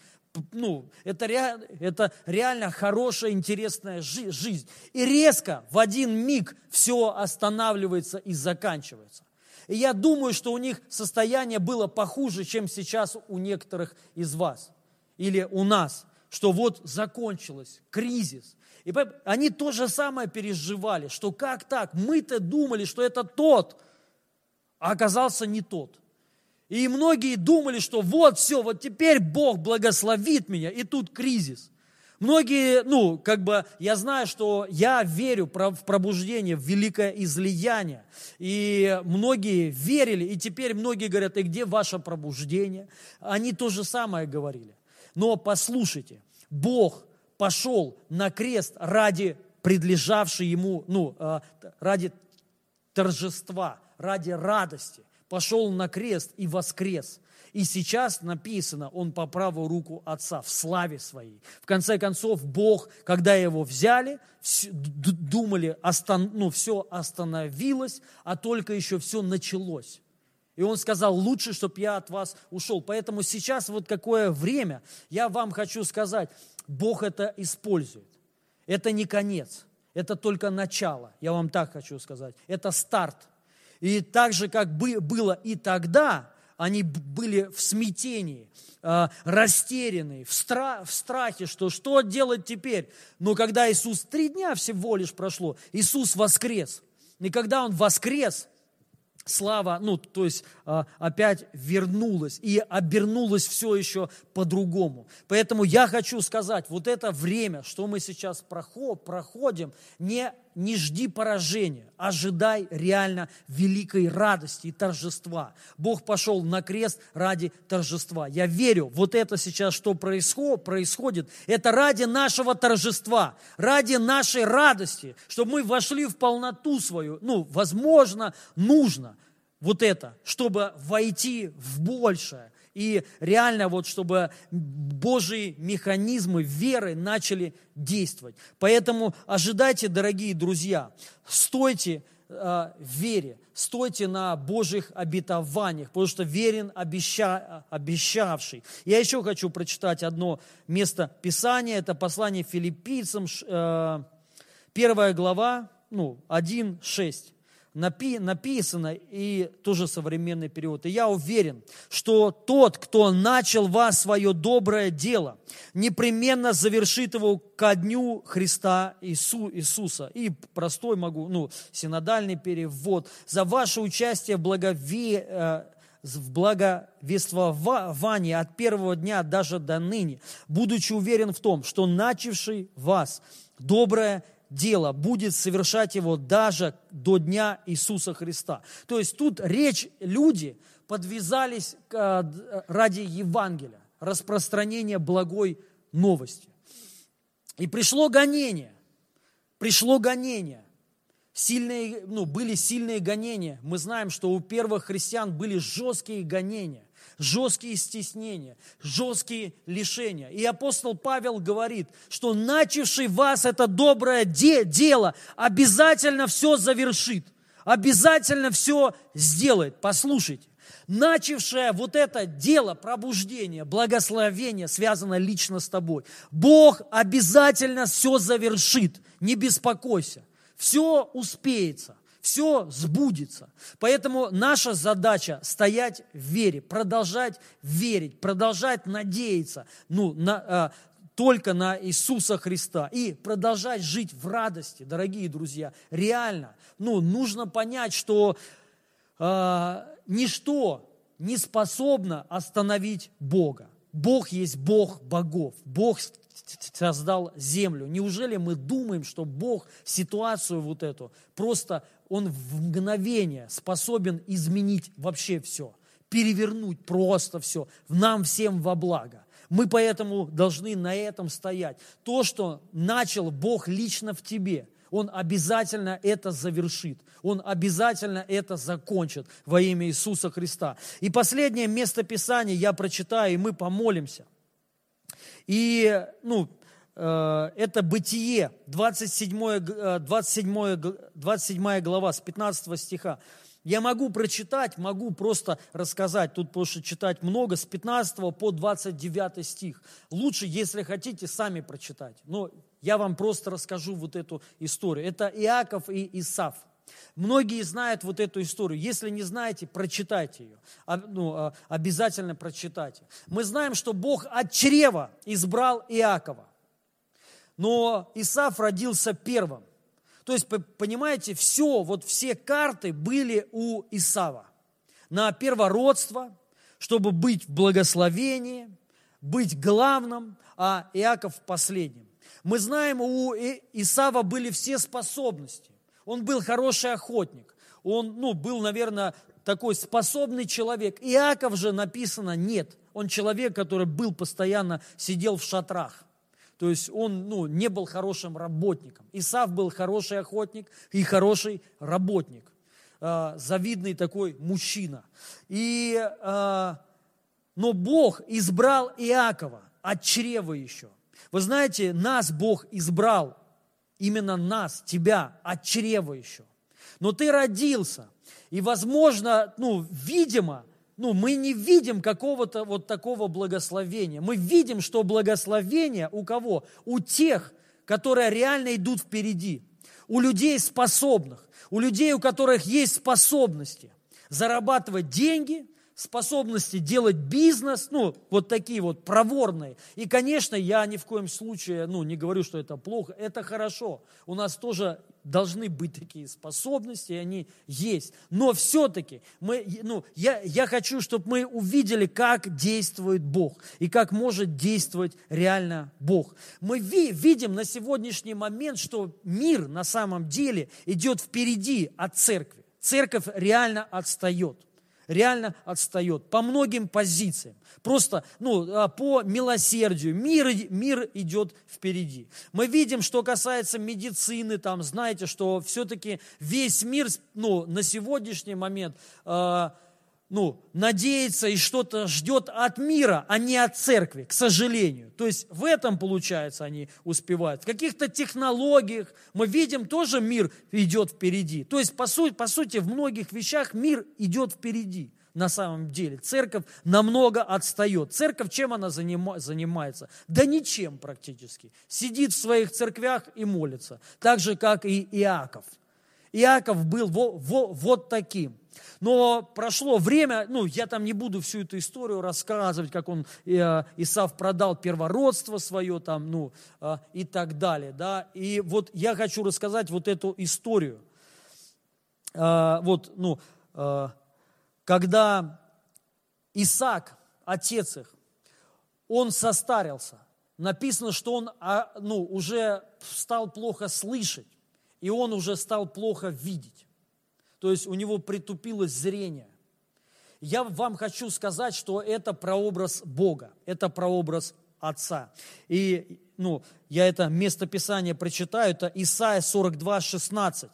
ну, это, ре, это реально хорошая, интересная жи, жизнь. И резко в один миг все останавливается и заканчивается. И я думаю, что у них состояние было похуже, чем сейчас у некоторых из вас или у нас, что вот закончилось, кризис. И они то же самое переживали, что как так? Мы-то думали, что это тот, а оказался не тот. И многие думали, что вот все, вот теперь Бог благословит меня, и тут кризис. Многие, ну, как бы, я знаю, что я верю в пробуждение, в великое излияние. И многие верили, и теперь многие говорят, и где ваше пробуждение? Они то же самое говорили. Но послушайте, Бог пошел на крест ради предлежавшей ему, ну, ради торжества, ради радости. Пошел на крест и воскрес. И сейчас написано, он по правую руку Отца в славе своей. В конце концов, Бог, когда его взяли, думали, ну, все остановилось, а только еще все началось. И он сказал, лучше, чтобы я от вас ушел. Поэтому сейчас вот какое время, я вам хочу сказать, Бог это использует. Это не конец, это только начало, я вам так хочу сказать. Это старт. И так же, как было и тогда, они были в смятении, растерянные, в страхе, что что делать теперь. Но когда Иисус, три дня всего лишь прошло, Иисус воскрес. И когда Он воскрес, слава, ну, то есть опять вернулась, и обернулось все еще по-другому. Поэтому я хочу сказать, вот это время, что мы сейчас проходим, не, не жди поражения, ожидай реально великой радости и торжества. Бог пошел на крест ради торжества. Я верю, вот это сейчас, что происходит, это ради нашего торжества, ради нашей радости, чтобы мы вошли в полноту свою, ну, возможно, нужно. Вот это, чтобы войти в большее. И реально, вот, чтобы Божьи механизмы веры начали действовать. Поэтому ожидайте, дорогие друзья, стойте э, в вере, стойте на Божьих обетованиях, потому что верен обеща, обещавший. Я еще хочу прочитать одно место Писания. Это послание филиппийцам, э, первая глава, ну, один шесть. Написано, и тоже современный перевод. И я уверен, что тот, кто начал в вас свое доброе дело, непременно завершит его ко дню Христа Иису, Иисуса. И простой могу, ну, синодальный перевод. За ваше участие в благове... в благовествовании от первого дня даже до ныне, будучи уверен в том, что начавший вас доброе дело будет совершать его даже до дня Иисуса Христа. То есть тут речь, люди подвязались ради Евангелия, распространения благой новости. И пришло гонение, пришло гонение. Сильные, ну, были сильные гонения. Мы знаем, что у первых христиан были жесткие гонения, жесткие стеснения, жесткие лишения. И апостол Павел говорит, что начавший вас это доброе де- дело обязательно все завершит, обязательно все сделает. Послушайте, начавшее вот это дело пробуждения, благословения связано лично с тобой. Бог обязательно все завершит, не беспокойся. Все успеется, все сбудется. Поэтому наша задача стоять в вере, продолжать верить, продолжать надеяться, ну, на, э, только на Иисуса Христа и продолжать жить в радости, дорогие друзья. Реально, ну, нужно понять, что э, ничто не способно остановить Бога. Бог есть Бог богов, Бог создал землю. Неужели мы думаем, что Бог ситуацию вот эту, просто Он в мгновение способен изменить вообще все, перевернуть просто все, нам всем во благо. Мы поэтому должны на этом стоять. То, что начал Бог лично в тебе, Он обязательно это завершит. Он обязательно это закончит во имя Иисуса Христа. И последнее место Писания я прочитаю, и мы помолимся. И, ну, это Бытие, двадцать седьмая глава, с пятнадцатого стиха. Я могу прочитать, могу просто рассказать. Тут просто читать много, с пятнадцатого по двадцать девятый стих. Лучше, если хотите, сами прочитать. Но я вам просто расскажу вот эту историю. Это Иаков и Исав. Многие знают вот эту историю. Если не знаете, прочитайте ее. Ну, обязательно прочитайте. Мы знаем, что Бог от чрева избрал Иакова. Но Исав родился первым. То есть, понимаете, все, вот все карты были у Исава. На первородство, чтобы быть в благословении, быть главным, а Иаков последним. Мы знаем, у Исава были все способности. Он был хороший охотник. Он, ну, был, наверное, такой способный человек. Иаков же написано нет. Он человек, который был постоянно, сидел в шатрах. То есть он, ну, не был хорошим работником. Исав был хороший охотник и хороший работник. Завидный такой мужчина. И, но Бог избрал Иакова от чрева еще. Вы знаете, нас Бог избрал. Именно нас, тебя, от чрева еще. Но ты родился. И, возможно, ну, видимо, ну, мы не видим какого-то вот такого благословения. Мы видим, что благословение у кого? У тех, которые реально идут впереди. У людей способных. У людей, у которых есть способности зарабатывать деньги, способности делать бизнес, ну, вот такие вот проворные. И, конечно, я ни в коем случае, ну, не говорю, что это плохо, это хорошо. У нас тоже должны быть такие способности, и они есть. Но все-таки мы, ну, я, я хочу, чтобы мы увидели, как действует Бог и как может действовать реально Бог. Мы ви, видим на сегодняшний момент, что мир на самом деле идет впереди от церкви. Церковь реально отстает. Реально отстает по многим позициям. Просто, ну, по милосердию. Мир, мир идет впереди. Мы видим, что касается медицины, там, знаете, что все-таки весь мир, ну, на сегодняшний момент, э, ну, надеется и что-то ждет от мира, а не от церкви, к сожалению. То есть в этом, получается, они успевают. В каких-то технологиях мы видим, тоже мир идет впереди. То есть, по сути, по сути, в многих вещах мир идет впереди на самом деле. Церковь намного отстает. Церковь чем она занима- занимается? Да ничем практически. Сидит в своих церквях и молится. Так же, как и Иаков. Иаков был во, во, вот таким. Но прошло время, ну, я там не буду всю эту историю рассказывать, как он, э, Исав продал первородство свое там, ну, э, и так далее, да. И вот я хочу рассказать вот эту историю. Э, вот, ну, э, когда Исаак, отец их, он состарился. Написано, что он, а, ну, уже стал плохо слышать. И он уже стал плохо видеть. То есть у него притупилось зрение. Я вам хочу сказать, что это прообраз Бога, это прообраз Отца. И, ну, я это местописание прочитаю, это Исайя сорок два, шестнадцать.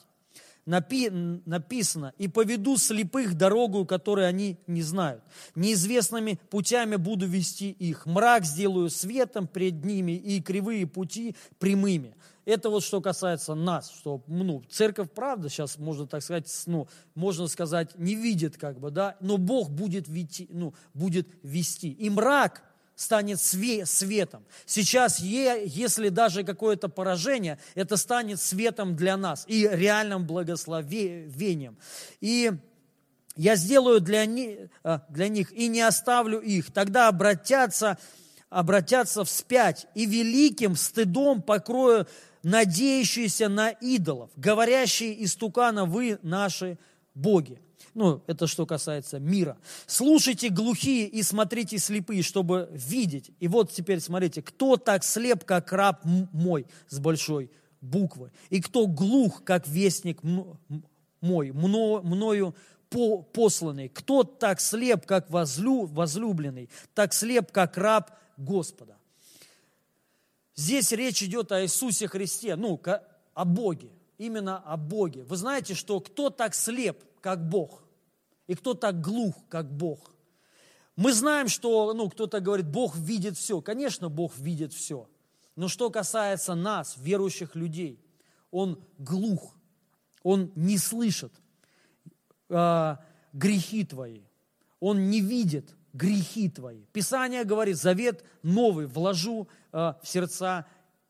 Напи- написано, «И поведу слепых дорогу, которую они не знают. Неизвестными путями буду вести их. Мрак сделаю светом пред ними, и кривые пути прямыми». Это вот что касается нас, что, ну, церковь, правда, сейчас, можно так сказать, ну, можно сказать, не видит, как бы, да, но Бог будет вести, ну, будет вести. И мрак станет светом. Сейчас, если даже какое-то поражение, это станет светом для нас и реальным благословением. И я сделаю для них, для них и не оставлю их. Тогда обратятся, обратятся вспять, и великим стыдом покрою надеющиеся на идолов, говорящие истукана: вы наши боги. Ну, это что касается мира. Слушайте, глухие, и смотрите, слепые, чтобы видеть. И вот теперь смотрите, кто так слеп, как раб мой, с большой буквы, и кто глух, как вестник мой, мною посланный, кто так слеп, как возлюбленный, так слеп, как раб Господа. Здесь речь идет о Иисусе Христе, ну, о Боге, именно о Боге. Вы знаете, что кто так слеп, как Бог, и кто так глух, как Бог. Мы знаем, что, ну, кто-то говорит, Бог видит все. Конечно, Бог видит все. Но что касается нас, верующих людей, Он глух, Он не слышит. э, грехи твои. Он не видит грехи твои. Писание говорит, завет новый вложу э, в сердца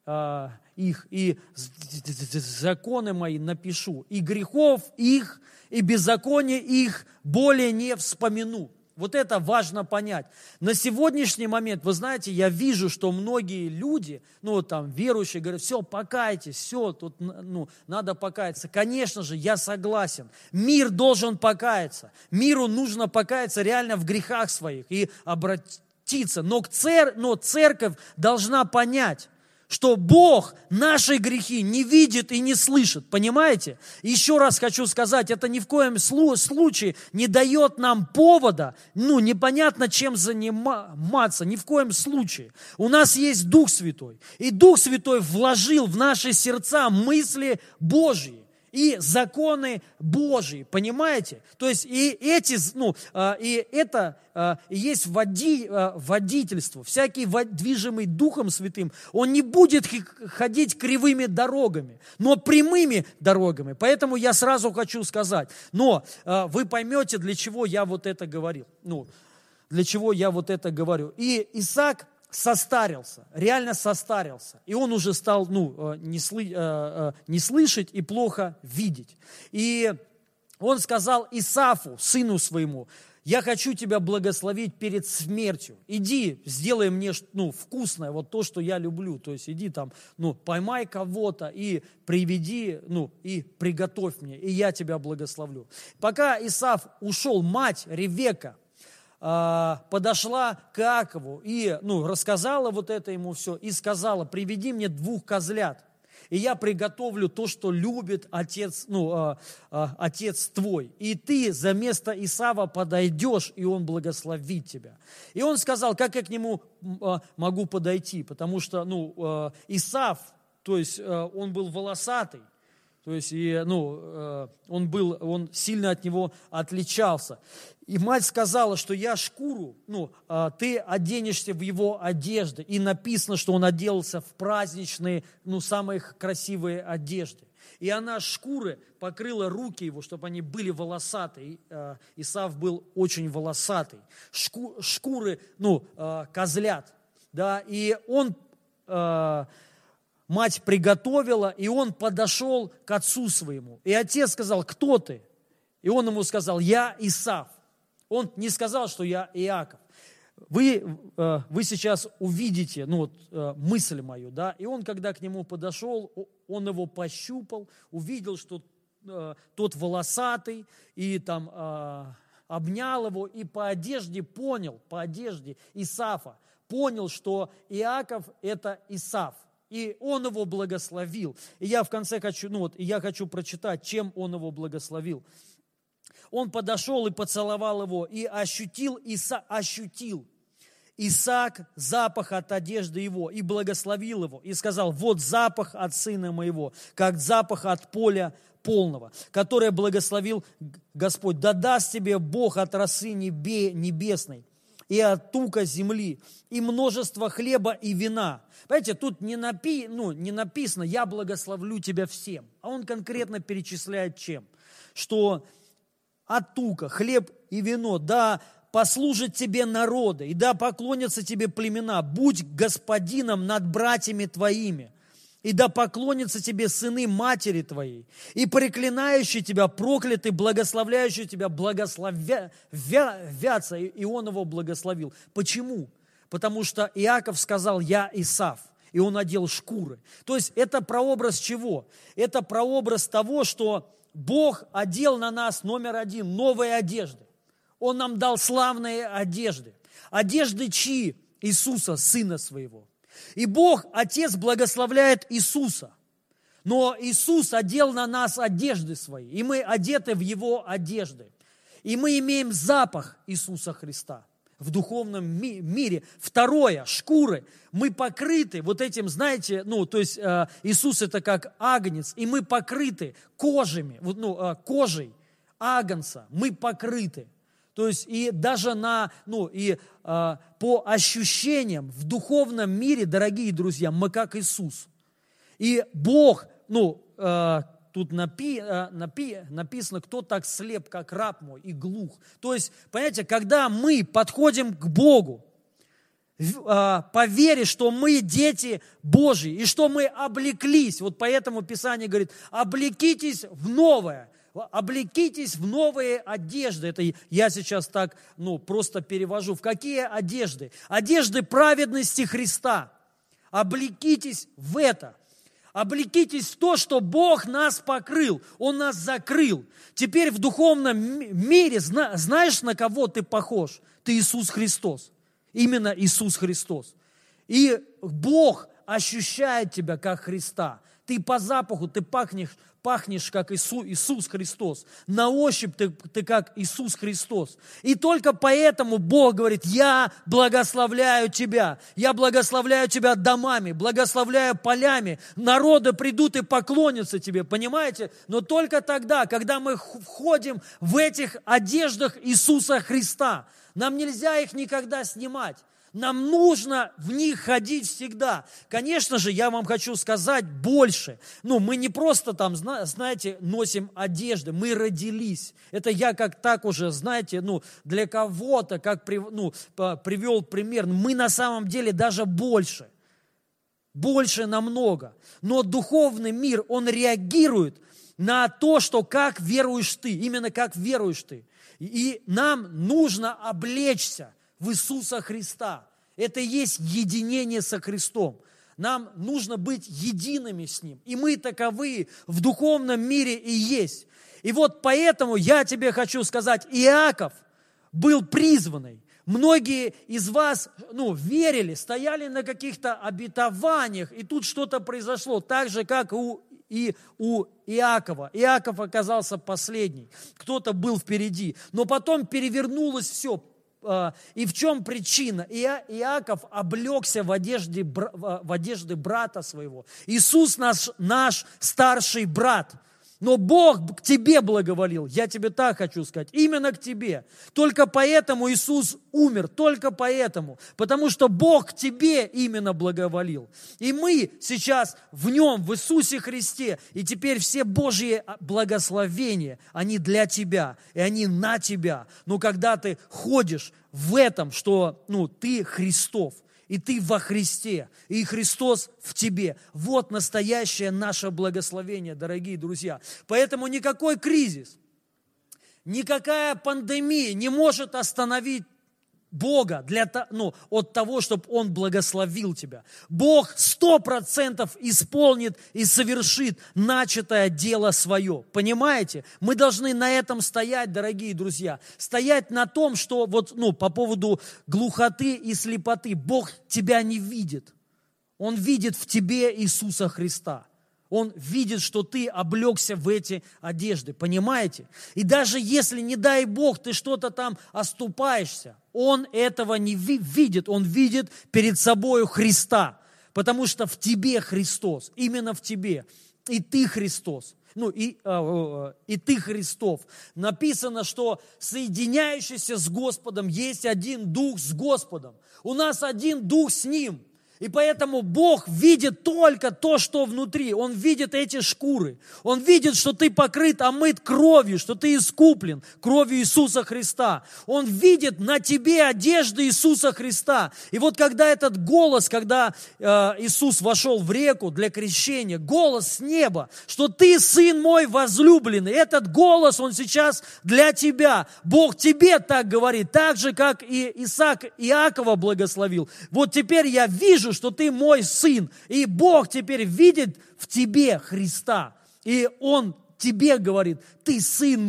э, их, и законы мои напишу, и грехов их, и беззакония их более не вспомину. Вот это важно понять. На сегодняшний момент, вы знаете, я вижу, что многие люди, ну там верующие, говорят, все, покайтесь, все, тут ну, надо покаяться. Конечно же, я согласен. Мир должен покаяться. Миру нужно покаяться реально в грехах своих и обратиться. Но, цер... Но церковь должна понять, что Бог наши грехи не видит и не слышит, понимаете? Еще раз хочу сказать, это ни в коем случае не дает нам повода, ну, непонятно, чем заниматься, ни в коем случае. У нас есть Дух Святой, и Дух Святой вложил в наши сердца мысли Божьи и законы Божьи, понимаете? То есть и эти, ну, и это и есть води, водительство, всякий движимый Духом Святым, он не будет ходить кривыми дорогами, но прямыми дорогами. Поэтому я сразу хочу сказать, но вы поймете, для чего я вот это говорил, ну, для чего я вот это говорю. И Исаак состарился, реально состарился. И он уже стал ну, не, сли, не слышать и плохо видеть. И он сказал Исафу, сыну своему, я хочу тебя благословить перед смертью. Иди, сделай мне ну, вкусное, вот то, что я люблю. То есть иди там, ну, поймай кого-то и приведи, ну, и приготовь мне, и я тебя благословлю. Пока Исаф ушел, мать Ревека подошла к Иакову и ну, рассказала вот это ему все и сказала, приведи мне двух козлят, и я приготовлю то, что любит отец, ну, а, а, отец твой, и ты за место Исава подойдешь, и он благословит тебя. И он сказал, как я к нему могу подойти, потому что ну, Исав, то есть он был волосатый, то есть, и, ну, он, был, он сильно от него отличался. И мать сказала, что я шкуру, ну, ты оденешься в его одежды. И написано, что он оделся в праздничные, ну, самые красивые одежды. И она шкуры покрыла руки его, чтобы они были волосатые. Исав был очень волосатый. Шку, шкуры, ну, козлят, да, и он... Мать приготовила, и он подошел к отцу своему. И отец сказал, кто ты? И он ему сказал, я Исав. Он не сказал, что я Иаков. Вы, вы сейчас увидите ну, вот, мысль мою. Да? И он, когда к нему подошел, он его пощупал, увидел, что тот волосатый, и там обнял его, и по одежде понял, по одежде Исафа, понял, что Иаков – это Исав. И он его благословил. И я в конце хочу, ну вот, и я хочу прочитать, чем он его благословил. Он подошел и поцеловал его, и ощутил, Иса, ощутил Исаак запах от одежды его, и благословил его, и сказал, вот запах от сына моего, как запах от поля полного, которое благословил Господь. Да даст тебе Бог от росы небесной, и от тука земли, и множество хлеба и вина. Понимаете, тут не, напи, ну, не написано «я благословлю тебя всем», а он конкретно перечисляет чем? Что от тука, хлеб и вино, да послужат тебе народы, и да поклонятся тебе племена, будь господином над братьями твоими, и да поклонятся тебе сыны матери твоей, и проклинающие тебя прокляты, благословляющие тебя благословятся, и он его благословил. Почему? Потому что Иаков сказал, я Исав, и он одел шкуры. То есть это прообраз чего? Это прообраз того, что Бог одел на нас, номер один, новые одежды. Он нам дал славные одежды. Одежды чьи? Иисуса, Сына Своего. И Бог, Отец, благословляет Иисуса, но Иисус одел на нас одежды свои, и мы одеты в Его одежды, и мы имеем запах Иисуса Христа в духовном ми- мире. Второе, шкуры, мы покрыты вот этим, знаете, ну, то есть э, Иисус это как агнец, и мы покрыты кожами, ну, э, кожей агнца, мы покрыты. То есть и даже на, ну, и, э, по ощущениям в духовном мире, дорогие друзья, мы как Иисус. И Бог, ну, э, тут напи, напи, написано, кто так слеп, как раб мой, и глух. То есть, понимаете, когда мы подходим к Богу по вере, что мы дети Божьи, и что мы облеклись, вот поэтому Писание говорит, облекитесь в новое, облекитесь в новые одежды. Это я сейчас так, ну, просто перевожу. В какие одежды? Одежды праведности Христа. Облекитесь в это. Облекитесь в то, что Бог нас покрыл, Он нас закрыл. Теперь в духовном мире знаешь, на кого ты похож? Ты Иисус Христос. Именно Иисус Христос. И Бог ощущает тебя, как Христа. Ты по запаху, ты пахнешь, пахнешь как Иису, Иисус Христос. На ощупь ты, ты как Иисус Христос. И только поэтому Бог говорит, я благословляю тебя. Я благословляю тебя домами, благословляю полями. Народы придут и поклонятся тебе, понимаете? Но только тогда, когда мы входим в этих одеждах Иисуса Христа. Нам нельзя их никогда снимать. Нам нужно в них ходить всегда. Конечно же, я вам хочу сказать больше. Ну, мы не просто там, знаете, носим одежды, мы родились. Это я как так уже, знаете, ну, для кого-то, как ну, привел пример. Мы на самом деле даже больше. Больше намного. Но духовный мир, он реагирует на то, что как веруешь ты. Именно как веруешь ты. И нам нужно облечься в Иисуса Христа. Это и есть единение со Христом. Нам нужно быть едиными с Ним. И мы таковые в духовном мире и есть. И вот поэтому я тебе хочу сказать, Иаков был призванный. Многие из вас, ну, верили, стояли на каких-то обетованиях, и тут что-то произошло, так же, как у и у Иакова. Иаков оказался последний. Кто-то был впереди. Но потом перевернулось все. И в чем причина? Иаков облегся в одежде, в одежде брата своего. Иисус наш, наш старший брат. Но Бог к тебе благоволил. Я тебе так хочу сказать. Именно к тебе. Только поэтому Иисус умер. Только поэтому. Потому что Бог к тебе именно благоволил. И мы сейчас в Нем, в Иисусе Христе. И теперь все Божьи благословения, они для тебя. И они на тебя. Но когда ты ходишь в этом, что, ну, ты Христов. И ты во Христе, и Христос в тебе. Вот настоящее наше благословение, дорогие друзья. Поэтому никакой кризис, никакая пандемия не может остановить Бога для, ну, от того, чтобы Он благословил тебя. Бог сто процентов исполнит и совершит начатое дело свое. Понимаете? Мы должны на этом стоять, дорогие друзья. Стоять на том, что вот, ну, по поводу глухоты и слепоты. Бог тебя не видит. Он видит в тебе Иисуса Христа. Он видит, что ты облегся в эти одежды, понимаете? И даже если, не дай Бог, ты что-то там оступаешься, Он этого не видит, Он видит перед собою Христа, потому что в тебе Христос, именно в тебе, и ты Христос, ну и, и ты Христов. Написано, что соединяющийся с Господом есть один Дух с Господом, у нас один Дух с Ним. И поэтому Бог видит только то, что внутри. Он видит эти шкуры. Он видит, что ты покрыт, омыт кровью, что ты искуплен кровью Иисуса Христа. Он видит на тебе одежды Иисуса Христа. И вот когда этот голос, когда э, Иисус вошел в реку для крещения, голос с неба, что ты, сын мой возлюбленный, этот голос, он сейчас для тебя. Бог тебе так говорит, так же, как и Исаак Иакова благословил. Вот теперь я вижу, что ты мой сын, и Бог теперь видит в тебе Христа, и Он тебе говорит, ты сын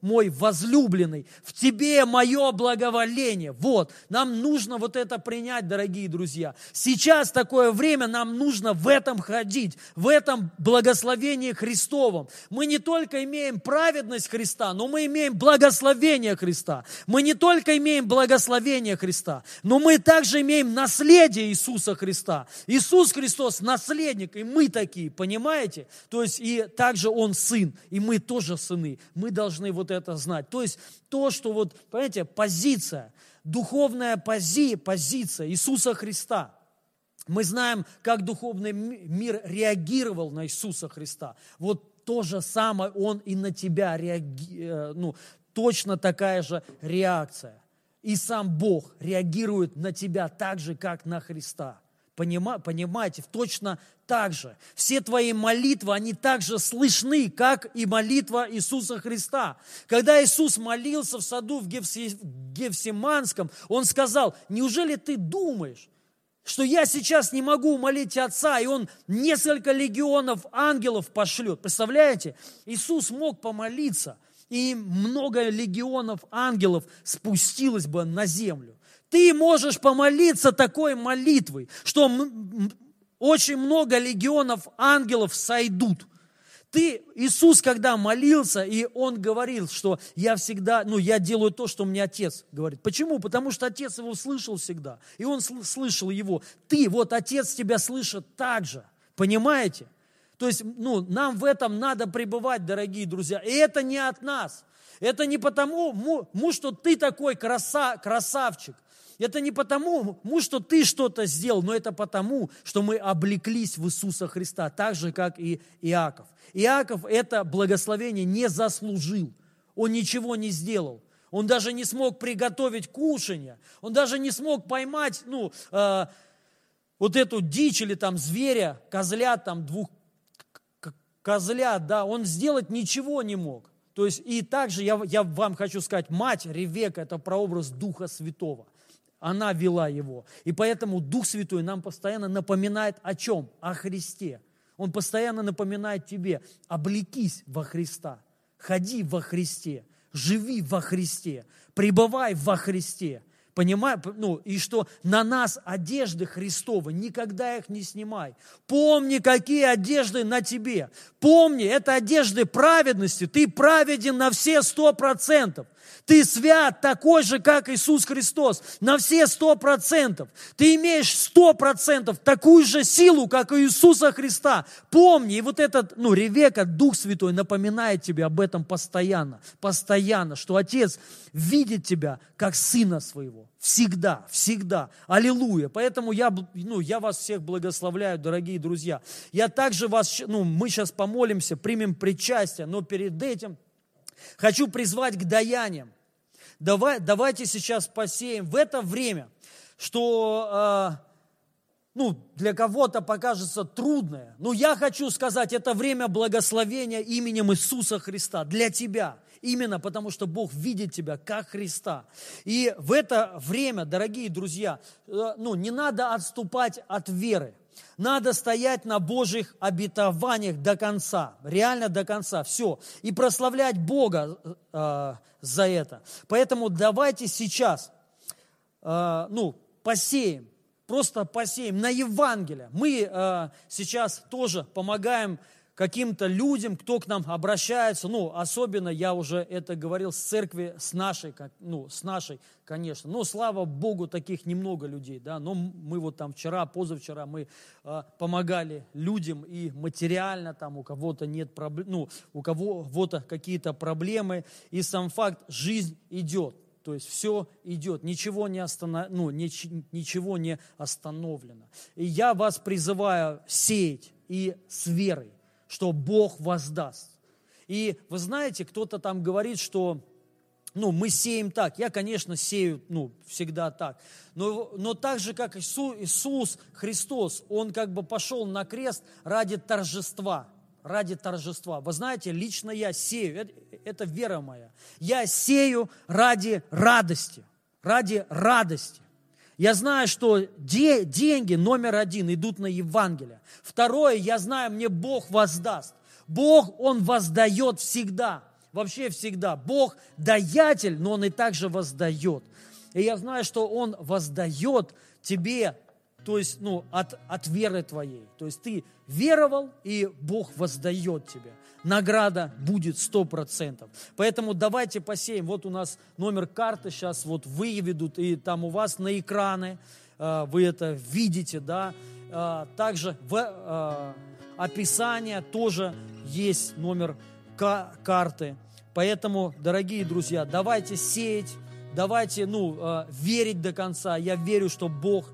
мой возлюбленный, в тебе мое благоволение. Вот, нам нужно вот это принять, дорогие друзья. Сейчас такое время, нам нужно в этом ходить, в этом благословении Христовом. Мы не только имеем праведность Христа, но мы имеем благословение Христа. Мы не только имеем благословение Христа, но мы также имеем наследие Иисуса Христа. Иисус Христос наследник, и мы такие, понимаете? То есть, и также Он сын, и мы тоже сыны. Мы должны вот это знать. То есть то, что вот, понимаете, позиция, духовная пози, позиция Иисуса Христа. Мы знаем, как духовный мир реагировал на Иисуса Христа. Вот то же самое, он и на тебя реагирует, ну, точно такая же реакция. И сам Бог реагирует на тебя так же, как на Христа. Понимаете, точно так же. Все твои молитвы, они так же слышны, как и молитва Иисуса Христа. Когда Иисус молился в саду в Гефсиманском, Он сказал: неужели ты думаешь, что я сейчас не могу умолить Отца, и Он несколько легионов ангелов пошлет? Представляете? Иисус мог помолиться, и много легионов ангелов спустилось бы на землю. Ты можешь помолиться такой молитвой, что очень много легионов ангелов сойдут. Ты, Иисус, когда молился, и Он говорил, что я всегда, ну, я делаю то, что мне Отец говорит. Почему? Потому что Отец Его слышал всегда, и Он слышал Его. Ты, вот Отец тебя слышит так же, понимаете? То есть, ну, нам в этом надо пребывать, дорогие друзья, и это не от нас. Это не потому, что ты такой краса, красавчик. Это не потому, что ты что-то сделал, но это потому, что мы облеклись в Иисуса Христа, так же, как и Иаков. Иаков это благословение не заслужил, он ничего не сделал. Он даже не смог приготовить кушанье, он даже не смог поймать ну, э, вот эту дичь или там зверя, козля, там двух козлят, да, он сделать ничего не мог. То есть и также я, я вам хочу сказать, мать Ревека – это прообраз Духа Святого. Она вела его. И поэтому Дух Святой нам постоянно напоминает о чем? О Христе. Он постоянно напоминает тебе: облекись во Христа, ходи во Христе, живи во Христе, пребывай во Христе. Понимаешь? Ну, и что на нас одежды Христовы, никогда их не снимай. Помни, какие одежды на тебе. Помни, это одежды праведности. Ты праведен на все сто процентов. Ты свят такой же, как Иисус Христос, на все сто процентов. Ты имеешь сто процентов такую же силу, как у Иисуса Христа. Помни, и вот этот, ну, Ревека, Дух Святой напоминает тебе об этом постоянно, постоянно, что Отец видит тебя как Сына Своего. Всегда, всегда. Аллилуйя. Поэтому я, ну, я вас всех благословляю, дорогие друзья. Я также вас, ну, мы сейчас помолимся, примем причастие, но перед этим хочу призвать к даяниям. Давай, давайте сейчас посеем в это время, что э, ну, для кого-то покажется трудное. Но я хочу сказать, это время благословения именем Иисуса Христа для тебя. Именно потому, что Бог видит тебя как Христа. И в это время, дорогие друзья, э, ну, не надо отступать от веры. Надо стоять на Божьих обетованиях до конца, реально до конца, все, и прославлять Бога э, за это. Поэтому давайте сейчас, э, ну, посеем, просто посеем на Евангелие. Мы э, сейчас тоже помогаем каким-то людям, кто к нам обращается, ну, особенно, я уже это говорил, с церкви, с нашей, ну, с нашей, конечно, но, слава Богу, таких немного людей, да, но мы вот там вчера, позавчера мы э, помогали людям и материально, там, у кого-то нет проблем, ну, у кого-то какие-то проблемы, и сам факт, жизнь идет, то есть все идет, ничего не, останов... ну, нич... ничего не остановлено. И я вас призываю сеять и с верой, что Бог воздаст. И вы знаете, кто-то там говорит, что ну, мы сеем так. Я, конечно, сею ну, всегда так. Но, но так же, как Иисус, Иисус Христос, Он как бы пошел на крест ради торжества. Ради торжества. Вы знаете, лично я сею. Это, это вера моя. Я сею ради радости. Ради радости. Я знаю, что де, деньги номер один идут на Евангелие. Второе, я знаю, мне Бог воздаст. Бог, Он воздает всегда, вообще всегда. Бог даятель, но Он и также воздает. И я знаю, что Он воздает тебе, то есть, ну, от, от веры твоей. То есть ты веровал, и Бог воздает тебе. Награда будет сто процентов. Поэтому давайте посеем. Вот у нас номер карты сейчас вот выведут, и там у вас на экраны, вы это видите, да. Также в описании тоже есть номер карты. Поэтому, дорогие друзья, давайте сеять, давайте, ну, верить до конца. Я верю, что Бог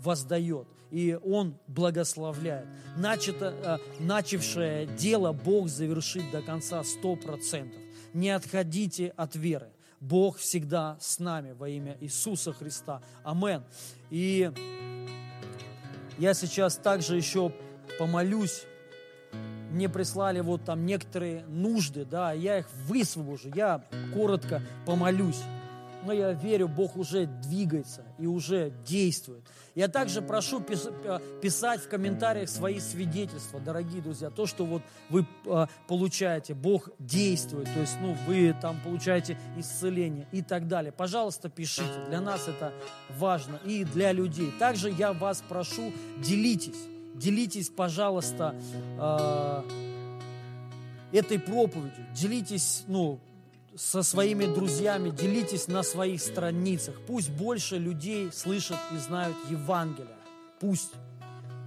воздает. и Он благословляет. Начато, начавшее дело Бог завершит до конца сто процентов. Не отходите от веры. Бог всегда с нами во имя Иисуса Христа. Амен. И я сейчас также еще помолюсь. Мне прислали вот там некоторые нужды, да, я их высвобожу, я коротко помолюсь. Но я верю, Бог уже двигается и уже действует. Я также прошу писать в комментариях свои свидетельства, дорогие друзья, то, что вот вы получаете, Бог действует, то есть, ну, вы там получаете исцеление и так далее. Пожалуйста, пишите, для нас это важно и для людей. Также я вас прошу, делитесь, делитесь, пожалуйста, этой проповедью, делитесь, ну, со своими друзьями, делитесь на своих страницах. Пусть больше людей слышат и знают Евангелие. Пусть.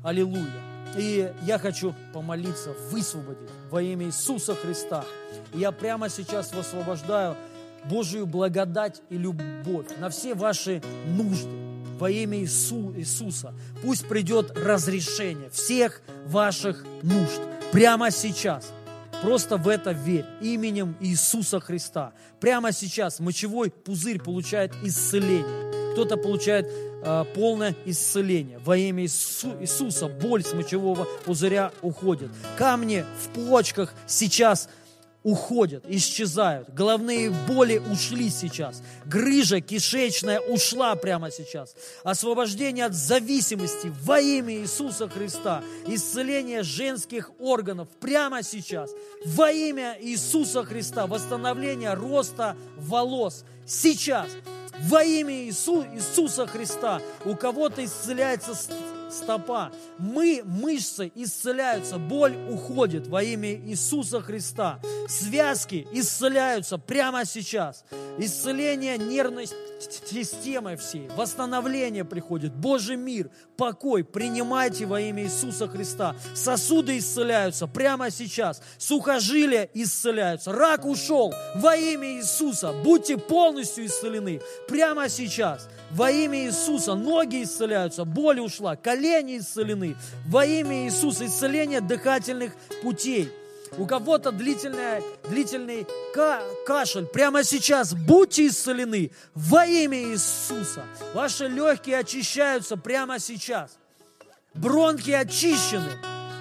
Аллилуйя. И я хочу помолиться, высвободить во имя Иисуса Христа. И я прямо сейчас высвобождаю Божию благодать и любовь на все ваши нужды во имя Иису, Иисуса. Пусть придет разрешение всех ваших нужд прямо сейчас. Просто в это верь именем Иисуса Христа. Прямо сейчас мочевой пузырь получает исцеление. Кто-то получает э, полное исцеление. Во имя Иису- Иисуса боль с мочевого пузыря уходит. Камни в почках сейчас уходят, исчезают. Головные боли ушли сейчас. Грыжа кишечная ушла прямо сейчас. Освобождение от зависимости во имя Иисуса Христа. Исцеление женских органов прямо сейчас. Во имя Иисуса Христа. Восстановление роста волос сейчас. Во имя Иису, Иисуса Христа. У кого-то исцеляется стопа. Мы, мышцы исцеляются, боль уходит во имя Иисуса Христа. Связки исцеляются прямо сейчас. Исцеление нервной системы всей. Восстановление приходит. Божий мир, покой принимайте во имя Иисуса Христа. Сосуды исцеляются прямо сейчас. Сухожилия исцеляются. Рак ушел во имя Иисуса. Будьте полностью исцелены прямо сейчас. Во имя Иисуса ноги исцеляются. Боль ушла. Колени исцелены. Во имя Иисуса исцеление дыхательных путей. У кого-то длительный, длительный ка- кашель. Прямо сейчас будьте исцелены во имя Иисуса. Ваши легкие очищаются прямо сейчас. Бронхи очищены.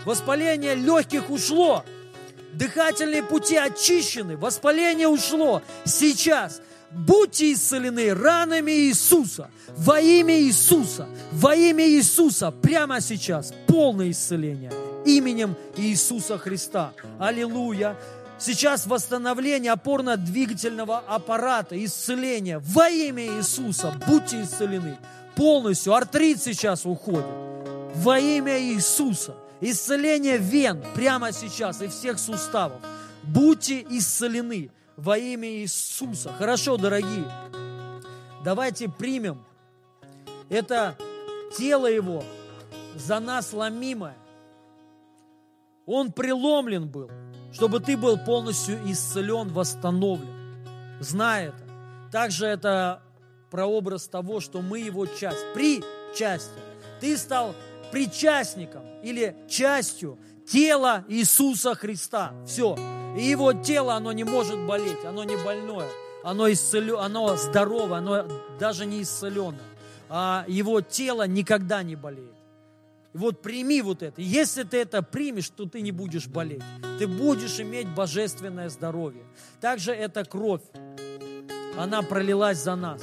Воспаление легких ушло. Дыхательные пути очищены. Воспаление ушло. Сейчас будьте исцелены ранами Иисуса. Во имя Иисуса. Во имя Иисуса. Прямо сейчас полное исцеление. Именем Иисуса Христа. Аллилуйя. Сейчас восстановление опорно-двигательного аппарата, исцеление. Во имя Иисуса будьте исцелены. Полностью артрит сейчас уходит. Во имя Иисуса. Исцеление вен прямо сейчас и всех суставов. Будьте исцелены во имя Иисуса. Хорошо, дорогие. Давайте примем это тело Его за нас ломимое. Он преломлен был, чтобы ты был полностью исцелен, восстановлен. Знай это. Также это прообраз того, что мы Его часть, причастие. Ты стал причастником или частью тела Иисуса Христа. Все. И Его тело, оно не может болеть, оно не больное, оно, исцелё... оно здоровое, оно даже не исцеленное. А Его тело никогда не болеет. Вот прими вот это. Если ты это примешь, то ты не будешь болеть. Ты будешь иметь божественное здоровье. Также эта кровь, она пролилась за нас,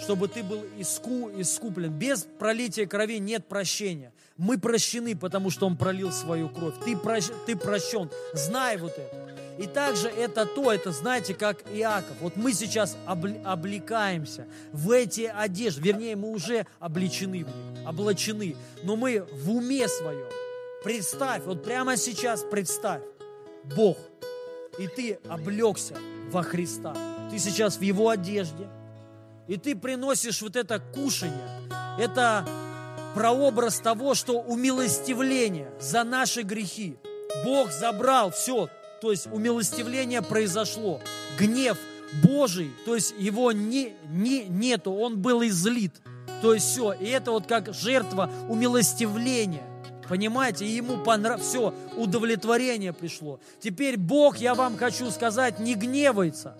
чтобы ты был иску, искуплен. Без пролития крови нет прощения. Мы прощены, потому что Он пролил свою кровь. Ты, прощ, ты прощен. Знай вот это. И также это то, это, знаете, как Иаков. Вот мы сейчас облекаемся в эти одежды. Вернее, мы уже облечены в них, облачены. Но мы в уме своем. Представь, вот прямо сейчас представь. Бог. И ты облегся во Христа. Ты сейчас в Его одежде. И ты приносишь вот это кушание. Это прообраз того, что умилостивление за наши грехи. Бог забрал все. То есть умилостивление произошло. Гнев Божий, то есть его не, не, нету, он был излит. то и все. И это вот как жертва умилостивления. Понимаете? И ему понравилось, все, удовлетворение пришло. Теперь Бог, я вам хочу сказать, не гневается.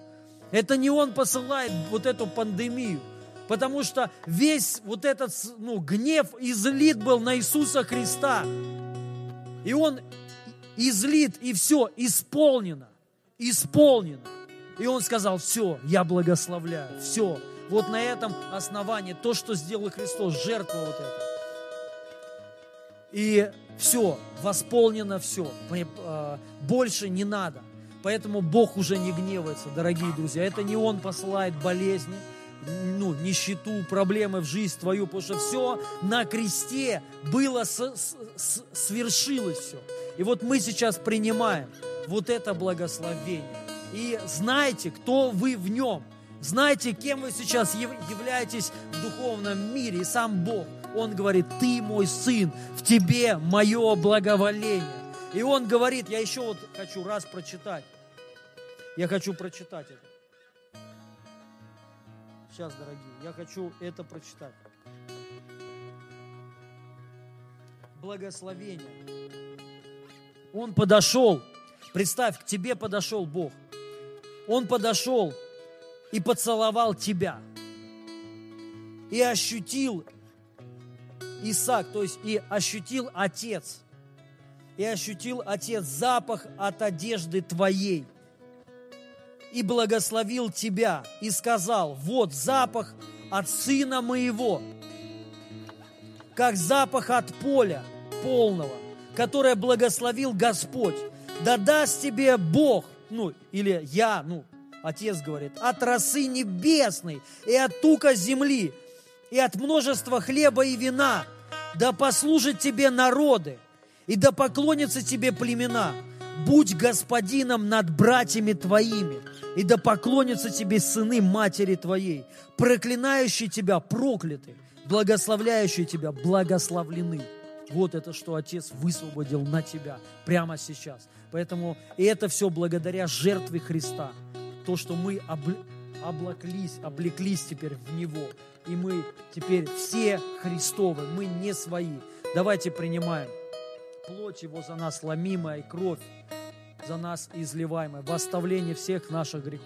Это не Он посылает вот эту пандемию. Потому что весь вот этот ну, гнев излит был на Иисуса Христа. И Он излит, и все, исполнено. Исполнено. И Он сказал, все, я благословляю, все. Вот на этом основании то, что сделал Христос, жертва вот эта. И все, восполнено все, больше не надо. Поэтому Бог уже не гневается, дорогие друзья. Это не Он посылает болезни, ну, нищету, проблемы в жизнь твою, потому что все на кресте было, свершилось все. И вот мы сейчас принимаем вот это благословение. И знайте, кто вы в нем. Знаете, кем вы сейчас являетесь в духовном мире. И сам Бог, Он говорит, ты мой сын, в тебе мое благоволение. И Он говорит, я еще вот хочу раз прочитать. Я хочу прочитать это. Сейчас, дорогие, я хочу это прочитать. Благословение. Он подошел, представь, к тебе подошел Бог. Он подошел и поцеловал тебя. И ощутил Исаак, то есть и ощутил Отец, и ощутил Отец запах от одежды твоей, и благословил тебя, и сказал, вот запах от сына моего, как запах от поля полного, которое благословил Господь, да даст тебе Бог, ну, или я, ну, Отец говорит, от росы небесной и от тука земли, и от множества хлеба и вина, да послужат тебе народы, и да поклонятся тебе племена. Будь господином над братьями твоими, и да поклонятся тебе сыны матери твоей, проклинающие тебя прокляты, благословляющие тебя благословлены. Вот это, что Отец высвободил на тебя прямо сейчас. Поэтому и это все благодаря жертве Христа, то, что мы обли... облаклись, облеклись теперь в Него. И мы теперь все Христовы, мы не свои. Давайте принимаем плоть Его за нас ломимая и кровь за нас изливаемая в оставление всех наших грехов.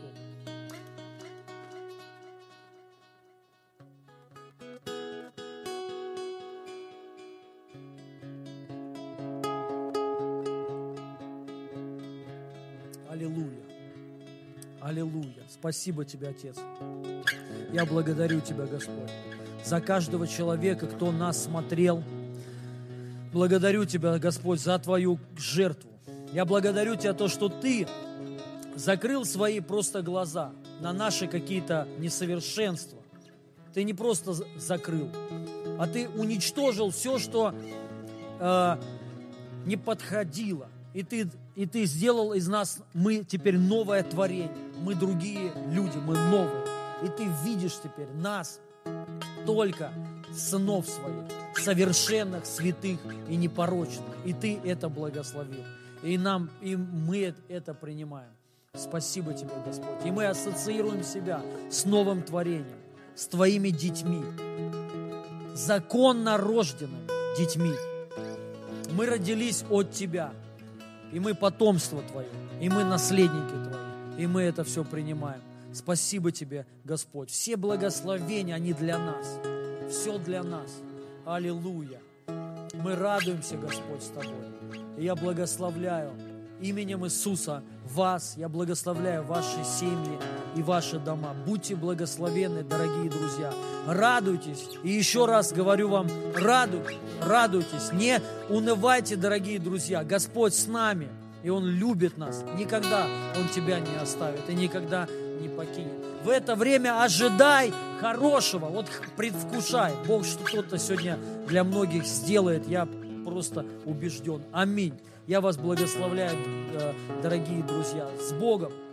Аллилуйя! Аллилуйя! Спасибо Тебе, Отец! Я благодарю Тебя, Господь, за каждого человека, кто нас смотрел. Благодарю Тебя, Господь, за Твою жертву. Я благодарю Тебя, то, что Ты закрыл свои просто глаза на наши какие-то несовершенства. Ты не просто закрыл, а Ты уничтожил все, что э, не подходило. И ты, и ты сделал из нас, мы теперь новое творение. Мы другие люди, мы новые. И ты видишь теперь нас, только сынов своих, совершенных, святых и непорочных. И ты это благословил. И, нам, и мы это принимаем. Спасибо тебе, Господь. И мы ассоциируем себя с новым творением, с твоими детьми, законно рожденными детьми. Мы родились от тебя, и мы потомство твое, и мы наследники твои, и мы это все принимаем. Спасибо Тебе, Господь. Все благословения, они для нас. Все для нас. Аллилуйя. Мы радуемся, Господь, с Тобой. И я благословляю именем Иисуса вас. Я благословляю ваши семьи и ваши дома. Будьте благословенны, дорогие друзья. Радуйтесь. И еще раз говорю вам, радуйтесь. Радуйтесь. Не унывайте, дорогие друзья. Господь с нами. И Он любит нас. Никогда Он тебя не оставит. И никогда не покинет. В это время ожидай хорошего, вот предвкушай. Бог что-то сегодня для многих сделает, я просто убежден. Аминь. Я вас благословляю, дорогие друзья. С Богом!